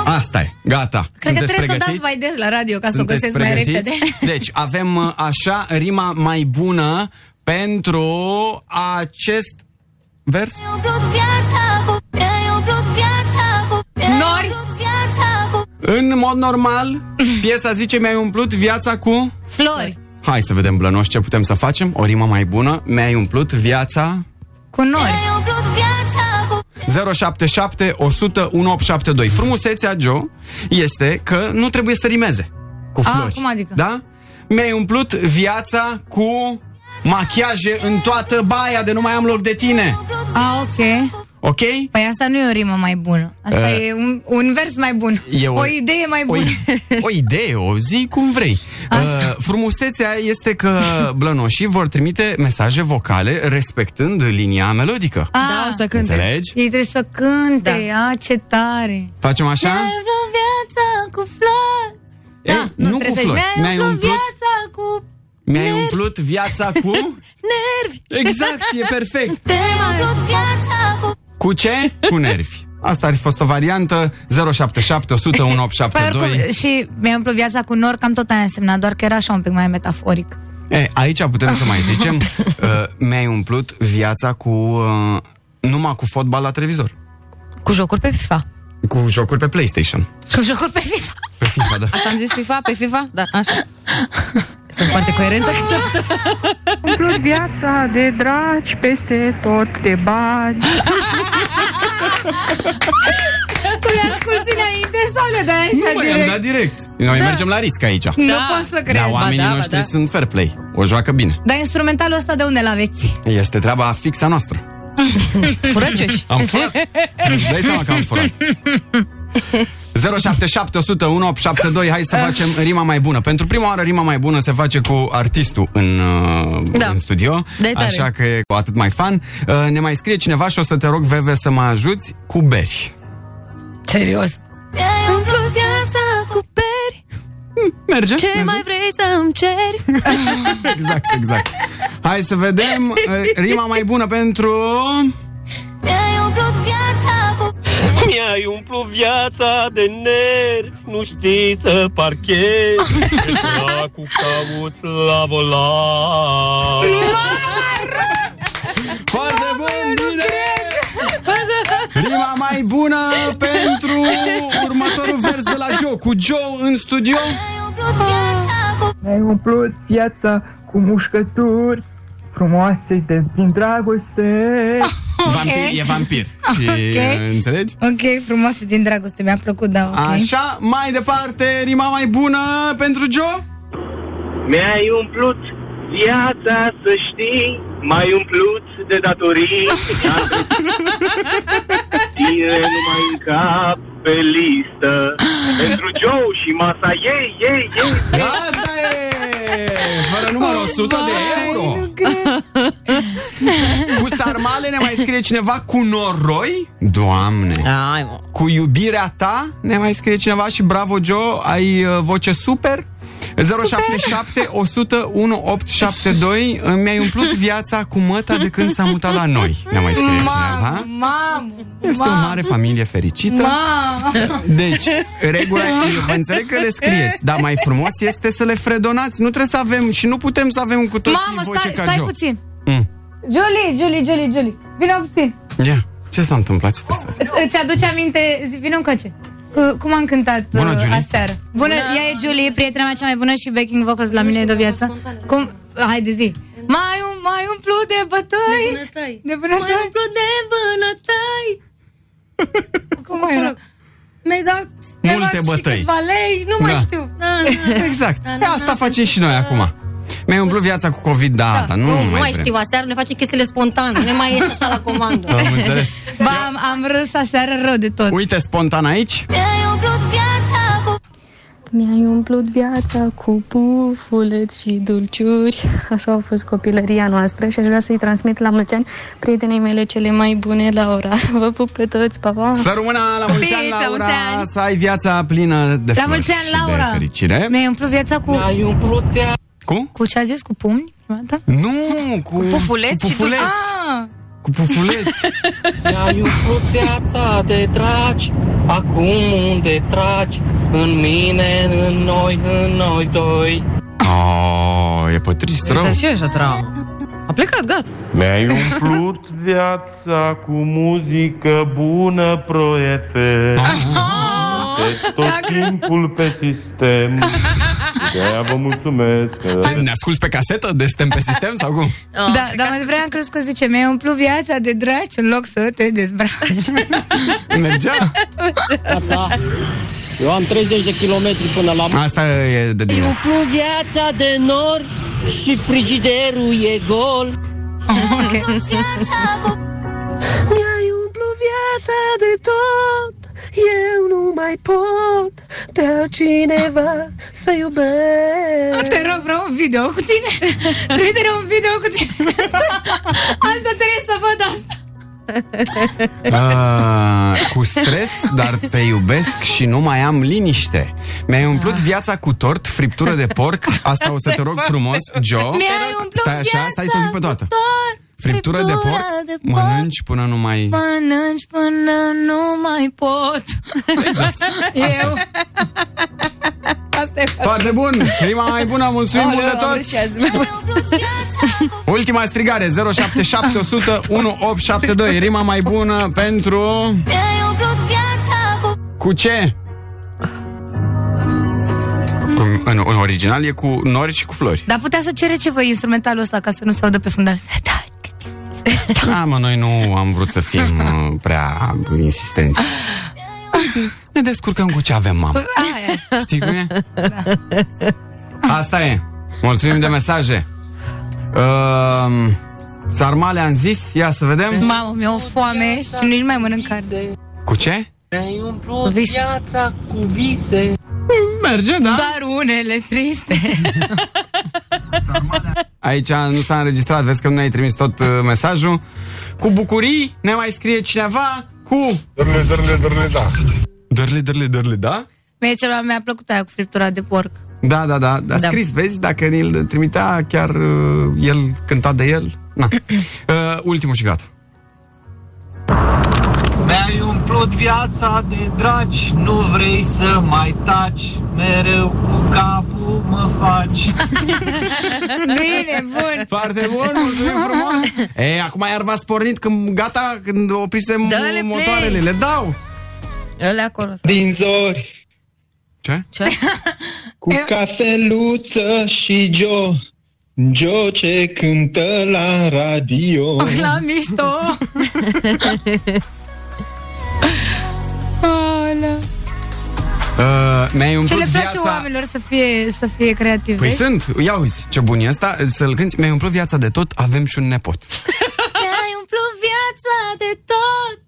Asta e, gata. Cred Sunteți că trebuie pregătiți? Să o dați mai des la radio ca Sunteți să o găsesc pregătiți? Mai repede. Deci, avem așa rima mai bună pentru acest vers. Nori. În mod normal, piesa zice mi-ai umplut viața cu... Flori. Hai să vedem, Blănoș, ce putem să facem. O rimă mai bună. Mi-ai umplut viața... Cu nori. zero șapte șapte, o sută, o mie opt sute șaptezeci și doi. Frumusețea, Joe, este că nu trebuie să rimeze cu flori. A, cum adică? Da? Mi-ai umplut viața cu machiaje în toată baia de nu mai am loc de tine. A, ok. Ok? Păi asta nu e o rimă mai bună. Asta uh, e un, un vers mai bun. O, o idee mai bună. O, o idee, o zi cum vrei. Uh, frumusețea este că blănoșii vor trimite mesaje vocale respectând linia melodică. Ah, da, să cânte. Înțelegi? Ei trebuie să cânte. Da. A, ce tare. Facem așa? Mi-ai umplut viața cu flori. Da, Ei, nu, nu cu flori. Mi-ai umplut viața cu... Mi-ai nervi. umplut viața cu... Nervi. Exact, e perfect. Te-ai umplut viața cu... Cu ce? Cu nervi. Asta ar fi fost o variantă. Zero șapte șapte, o sută, o mie opt sute șaptezeci și doi. Păi, și mi-a umplut viața cu nor, cam tot aia însemna, doar că era așa un pic mai metaforic. E, aici putem să mai zicem uh, mi-ai umplut viața cu uh, numai cu fotbal la televizor. Cu jocuri pe FIFA. Cu jocuri pe PlayStation. Cu jocuri pe FIFA. Pe FIFA, da. Așa am zis FIFA, pe FIFA? Da, așa. Sunt foarte coerentă. umplut viața de dragi peste tot, de bani. Tu le asculti înainte sau le dai așa nu, direct? Nu, da direct. Noi da. mergem la risc aici. Da. Nu pot să cred. Dar oamenii ba, da, noștri ba, da. sunt fair play. O joacă bine. Dar instrumentalul ăsta de unde l-aveți? Este treaba fixa noastră. Furăcioși. Am furat. Îți dai seama că am furat. zero șapte șapte zero zero unu opt șapte doi. Hai să facem rima mai bună. Pentru prima oară rima mai bună se face cu artistul în, da. în studio. De-tare. Așa că e cu atât mai fan. Ne mai scrie cineva și o să te rog, Veve, să mă ajuți cu beri. Serios? Mi-ai umplut viața cu beri. Merge. Ce merge. mai vrei să-mi ceri? Exact, exact. Hai să vedem rima mai bună pentru... Mi-ai umplut viața cu... Mi-ai umplut viața de nervi, nu știi să parchezi. Te dracu cauți la volan. Foarte bun, bine! Rima mai bună pentru următorul vers de la Joe. Cu Joe în studio. Mi-ai umplut viața cu mușcături frumoase de, din dragoste. Vampir, okay. E vampir. Și, okay. Înțelegi? Ok, frumoase din dragoste, mi-a plăcut, da, okay. Așa, mai departe, rima mai bună pentru Joe. Mi-ai umplut viața, să știi, mai umplut de datorii. Tine numai în cap pe listă. Pentru Joe și masa ei, ei, ei. Asta e! Fără număr, o sută vai, de euro. Cu sarmale ne mai scrie cineva, cu noroi. Doamne! Ai, cu iubirea ta ne mai scrie cineva și bravo, Joe, ai uh, voce super. zero șapte șapte, o sută, unu opt șapte doi. Mi-ai umplut viața cu măta de când s-a mutat la noi. Ne-a mai scris cineva. Mamă, este mam. o mare familie fericită. Mam. Deci, regula e, vă înțeleg că le scrieți, dar mai frumos este să le fredonați. Nu trebuie să avem și nu putem să avem cu toții mamă, voce stai, ca stai Joe. puțin. Mm. Julie, Julie, Julie, Julie. Vino puțin. Yeah. Ce s-a întâmplat? Ce oh. Îți aduce aminte? Vino încoace. Cum am cântat bună, Julie. aseară? Bună, da. Ea e Julie, prietena mea cea mai bună și backing vocals la nu mine de viață. Cum? Haide, zi. Mai, um, mai umplu de bătăi. De vânătăi. De vânătăi. Mai umplu de vânătăi. Cum mai era? Mi-ai dat, mi-ai multe luat bătăi. Și câțiva lei, nu da. mai știu. Da, da. Exact. Da, da, asta da, facem da. și noi acum. Mi-ai umplut viața cu COVID, da, da. da nu, nu mai, mai știu, aseară ne facem chestiile spontane, nu mai ies așa la comandă. Am înțeles. Ba, am, am râs aseară rău de tot. Uite, spontan aici. Mi-ai umplut viața cu... Mi-ai umplut viața cu pufuleți și dulciuri. Așa a fost copilăria noastră și aș vrea să-i transmit la mulți ani prietenei mele cele mai bune, Laura. Vă pup pe toți, pa, pa. Să rămână la mulți ani, Laura, ani. Să ai viața plină de flori și de fericire. Mi-ai umplut viața cu... Mi-ai umplut viața... Cu? Cu ce a zis? Cu pumni? Da? Nu, cu, cu pufuleți. Cu pufuleți. Și cu pufuleți. Mi-ai umplut viața de dragi, acum unde tragi, în mine, în noi, în noi doi. Oh, e pătrist rău. Dar și așa rău. A plecat, gata. Mi-ai umplut viața cu muzică bună, proiete. Tot timpul pe sistem. De-aia vă mulțumesc. Ne asculti pe casetă de Stem pe Sistem sau cum? Oh, da, dar mai vreau crezi că zice mi-ai umplut viața de dragi în loc să te dezbraci. Mergea? Eu am treizeci de kilometri până la... Asta e de dimineață. Mi-ai umplut viața de nor și frigiderul e gol. Oh, okay. Mi-ai umplut viața de tot, eu nu mai pot pe altcineva să iubesc. Te rog, vreau un video cu tine. Trimite-ne un video cu tine. Asta trebuie să văd asta. Uh, cu stres, dar te iubesc și nu mai am liniște. Mi-ai umplut viața cu tort, friptură de porc. Asta o să te rog frumos, Joe. Stai așa, stai să o zic pe toată. Friptură, friptură de porc, de porc, mănânci până nu mai... Mănânci până nu mai pot. Exact. Eu. Asta e foarte bun. Prima mai bună, mulțumim mult de tot. Ultima strigare, zero șapte șapte zero zero unu opt șapte doi. Rima mai bună pentru... Cu ce? În, în, în original e cu nori și cu flori. Dar putea să cere ceva instrumentalul ăsta ca să nu se audă pe fundal. Da, mă, noi nu am vrut să fim uh, prea insistenți. Ne descurcăm cu ce avem, mamă. Aia. Știi cum e? Da. Asta e. Mulțumim de mesaje. Uh, sarmale am zis, ia să vedem. Mamă, mi-e o foame și nici nu mai mănânc carne. Cu ce? Mi-ai umplut viața cu vise. Merge, da? Dar unele triste. Aici nu s-a înregistrat, vezi că nu ne-ai trimis tot uh, mesajul. Cu bucurii ne mai scrie cineva cu... Dărle, dărle, dărle, da. Dărle, dărle, dărle, da? Mie ceva mi-a plăcut aia cu friptura de porc. Da, da, da. Dar da. Scris, vezi, dacă îl trimitea chiar uh, el cânta de el. Na. Uh, ultimul și gata. Mi-ai umplut viața de dragi, nu vrei să mai taci, mereu cu capul mă faci. Bine, bun. Foarte bun, mulțumim frumos. E, acum iar v-ați pornit, când gata, când oprisem Dă-le motoarele, play. Le dau. Ele acolo. Din zori. Ce? Ce? Cu cafeluță și Joe. Joe ce cântă la radio. Oh, la mișto. Uh, mi-ai umplut viața. Ce le place oamenilor să fie, să fie creativi. Păi sunt, ia uzi ce bun e ăsta. Să-l cânti, mi-ai umplut viața de tot, avem și un nepot. Mi-ai umplut viața de tot,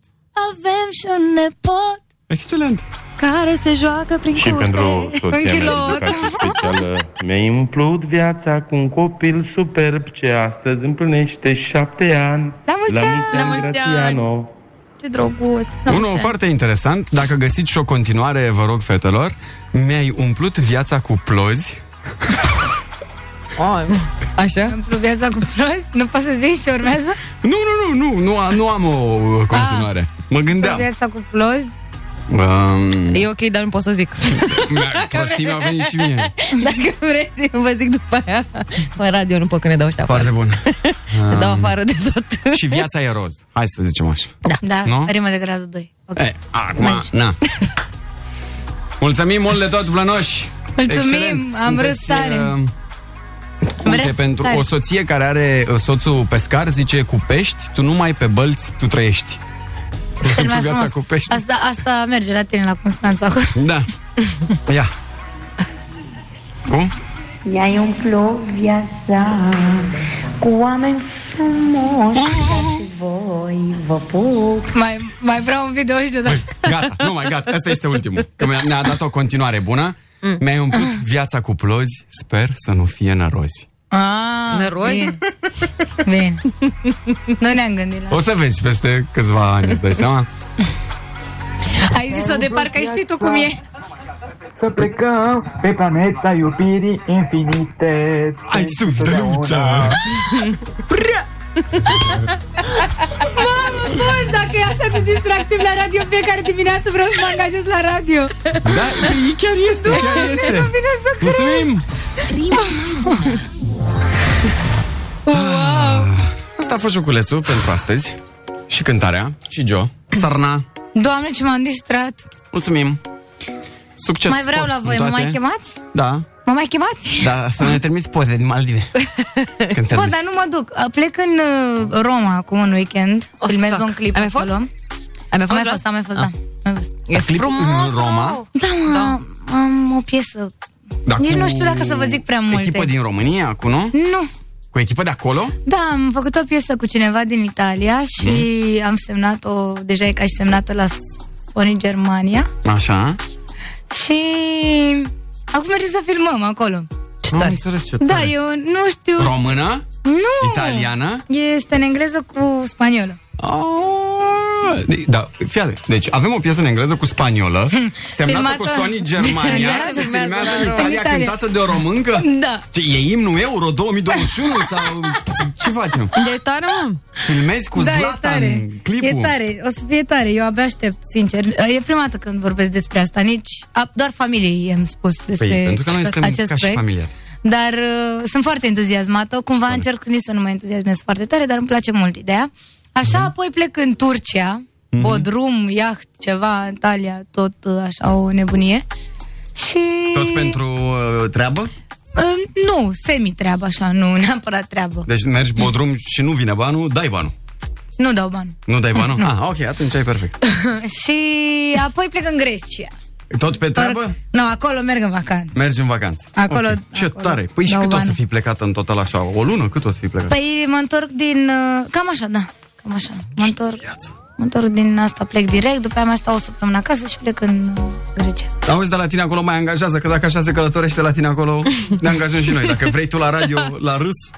avem și un nepot. Excelent. Care se joacă prin curte. Și pentru soția mea, specială, mi-ai umplut viața cu un copil superb ce astăzi împlinește șapte ani. La mulți ani, la mulți ani. Droguț. Unul foarte interesant. Dacă găsiți și o continuare, vă rog, fetelor. Mi-ai umplut viața cu plozi. Oh, așa? Mi-ai umplut viața cu plozi? Nu poți să zici ce urmează? Nu, nu, nu, nu, nu, nu am o continuare. Ah, mă gândeam. Viața cu plozi? Um... E ok, dar nu pot să zic. Prostii mi-a venit și mie. Dacă vreți, vă zic după aia. Pe radio nu pot că ne dau ăștia afară. Foarte bun. Ne dau afară de tot. Și viața e roz. Hai să zicem așa. Da, da. No? Rimă de gradul doi. Okay. E, acum, na. Mulțumim mult de tot, Blănoși. Mulțumim, excelent. Am râs tare. Uh... Uite, pentru tari. O soție care are soțul pescar, zice, cu pești, tu numai pe bălți, tu trăiești. Asta, asta merge la tine, la Constanța. Da. Ia. Cum? Mi-ai umplut viața cu oameni frumoși ca și voi. Vă pup. Mai, mai vreau un video și de dat. Gata, nu mai gata, asta este ultimul. Că mi-a, mi-a dat o continuare bună. mm. Mi-ai umplut viața cu plozi, sper să nu fie nărozi. Ah, năroi? Bine. Noi ne-am gândit la... O să vezi peste câțiva ani, îți dai seama? Ai zis-o de parcă ai ști tu cum e. Să plecăm pe planeta iubirii infinite. Ai sufleuța. Mamă, Coș, dacă e așa de distractiv la radio, fiecare dimineață vreau să mă angajez la radio. Da, chiar este, chiar Doamne, este. Nu vine să cred. Mulțumim. Rima mai bună. Wow. Asta a fost joculețul pentru astăzi. Și cântarea, și Joe Sarna. Doamne, ce m-am distrat. Mulțumim. Succes. Mai vreau la voi, mă mai chemați? Da. Mă mai chemați? Da, să ne trimiți poze din Maldive. Bă, dar nu mă duc. Plec în Roma acum un weekend. O filmez un clip. Ai mai fost? Ai mai fost, am mai fost, da. E frumos în Roma? Da, am o piesă. Nici nu știu dacă să vă zic prea multe. Echipă din România acum, nu? Nu. Cu echipă de acolo? Da, am făcut o piesă cu cineva din Italia și mm. am semnat-o, deja e ca și semnată la Sony Germania. Așa. Și acum mergem să filmăm acolo. Ce tare. Da, eu nu știu... Română? Nu! Italiană? Este în engleză cu spaniolă. De, da, fiate. Deci avem o piesă în engleză cu spaniolă, semnată filmată... cu Sony Germania, se filmează în Italia, Italia, cântată de o româncă. Da. Ce, e imnul Euro două mii douăzeci și unu sau ce facem? E tare, mă. Filmezi cu da, Zlatan clipul. E tare, o să fie tare. Eu abia aștept, sincer. E prima dată când vorbesc despre asta, nici a, doar familiei i-am spus despre păi, pentru că noi suntem acest ca și familie. Dar uh, sunt foarte entuziasmată, cumva Stare. Încerc nici să nu mă entuziasmez foarte tare, dar îmi place mult ideea. Așa, apoi plec în Turcia, mm-hmm. Bodrum, iaht, ceva, Antalya, tot așa o nebunie. Și... Tot pentru uh, treabă? Uh, nu, semi-treabă așa, nu neapărat treabă. Deci mergi bodrum și nu vine banul, dai banul. Nu dau banul. Nu dai banul? Nu. Ah, ok, atunci e perfect. Și apoi plec în Grecia. Tot pe treabă? Or, nu, acolo merg în vacanță. Mergi în vacanță. Acolo, okay. Ce acolo tare. Păi și cât bani. O să fi plecat în total așa? O lună? Cât o să fi plecat? Păi mă întorc din... Cam așa, da. Cam așa. Mă întorc, mă întorc din asta, plec direct, după aia mai stau o săptămână acasă și plec în Grecia. Auzi, de la tine acolo mai angajează, că dacă așa se călătorește la tine acolo, ne angajăm și noi. Dacă vrei tu la radio, la râs,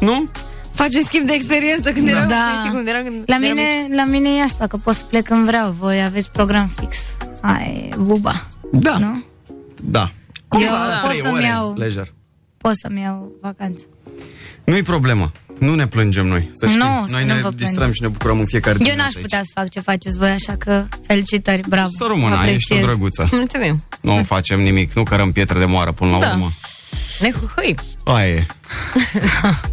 nu? Facem schimb de experiență când da. eram, da. Știi cum eram când la eram mine, mic. La mine e asta, că pot să plec când vreau. Voi aveți program fix. Ai, buba. Da. Nu? Da. Cum eu da. Pot să-mi iau lejer. Pot să-mi iau vacanță. Nu-i problemă. Nu ne plângem noi, să știi. No, noi ne distrăm și ne bucurăm în fiecare zi. Eu n-aș putea aici să fac ce faceți voi, așa că felicitări, bravo. Să rămână, ești o drăguță. Mulțumim. Nu facem nimic, nu cărăm pietre de moară până la da. urmă. Ne hăi. Aie.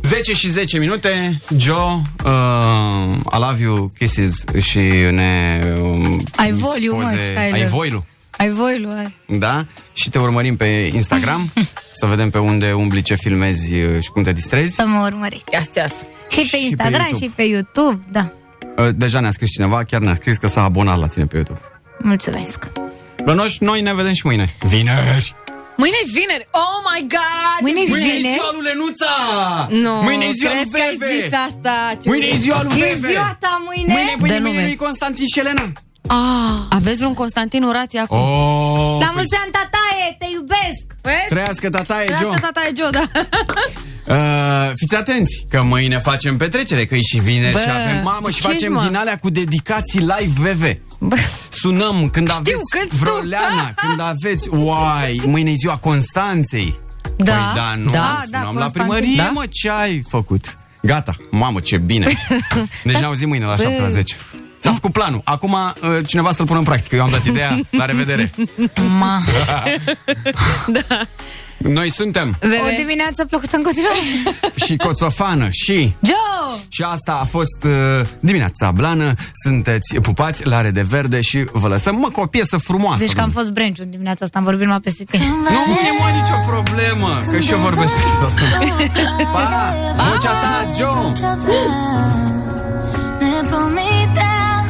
zece și zece minute, Joe, uh, I love you, kisses și ne... Um, ai voliu, mă, ai voilu. Ai voilu, ai. Da? Și te urmărim pe Instagram, să vedem pe unde umbli, ce filmezi și cum te distrezi. Să mă urmăriți. Yes, yes. Și pe Instagram și pe, și pe YouTube, da. Uh, deja ne-a scris cineva, chiar ne-a scris că s-a abonat la tine pe YouTube. Mulțumesc. Blănoș, noi ne vedem și mâine. Vineri! Mâine-i vineri! Oh my god! Mâine-i vineri! Mâine-i ziua lui Lenuța! No, mâine-i ziua lui Veve! Asta, mâine-i ziua lui Veve! E ziua ta mâine! Mâine-i mâine lui Constantin și Elena! Ah, aveți un Constantin urație acum? Oh, la mulți ani, tataie! Te iubesc! Vezi? Trăiască tataie, Joe! Trăiască tataie, Joe, da! Uh, fiți atenți, că mâine facem petrecere, că e și vineri. Bă, și avem mamă și facem mă? din alea cu dedicații live V V. Bă. Sunăm când știu, aveți vreo leana, când aveți, uai, mâine e ziua Constanței. Da, păi, da, nu, da, da, am la primărie, da? Mă, ce ai făcut? Gata, mamă, ce bine. Deci ne auzim mâine la șapte la zece. S-a făcut planul. Acum cineva să-l pună în practică. Eu am dat ideea. La revedere. Ma. Da. Noi suntem Veve. O dimineață plăcută în continuare. Și coțofană și Joe. Și asta a fost uh, dimineața blană. Sunteți pupați, lare de verde. Și vă lăsăm, mă, cu o piesă frumoasă. Deci că am fost branch în dimineața asta. Am vorbit numai peste tine. Nu e mai nicio problemă, că și eu vorbesc peste tot. Pa, vocea ta, Joe. Ne promitea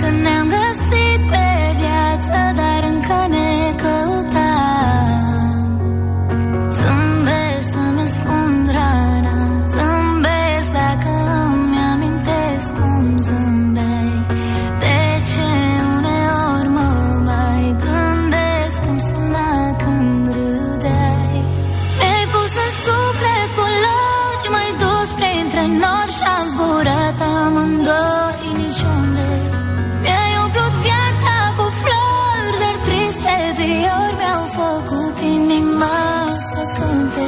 că ne-am găsit pe viață, dar încă ne căutam. Zâmbesc să-mi ascund rana, zâmbesc dacă îmi amintesc cum zâmbeai. De ce uneori mă mai gândesc cum suna când râdeai? Mi-ai pus în suflet culori, mai dus printre nori și-am zburat amândoi niciunde. Mi-ai umplut viața cu flori, dar triste viori mi-au făcut inima să cânte.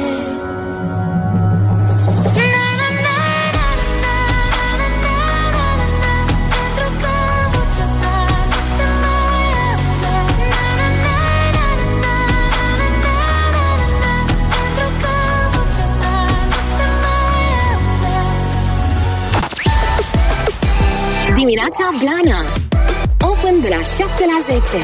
Dimineața Blana Open de la șapte la zece.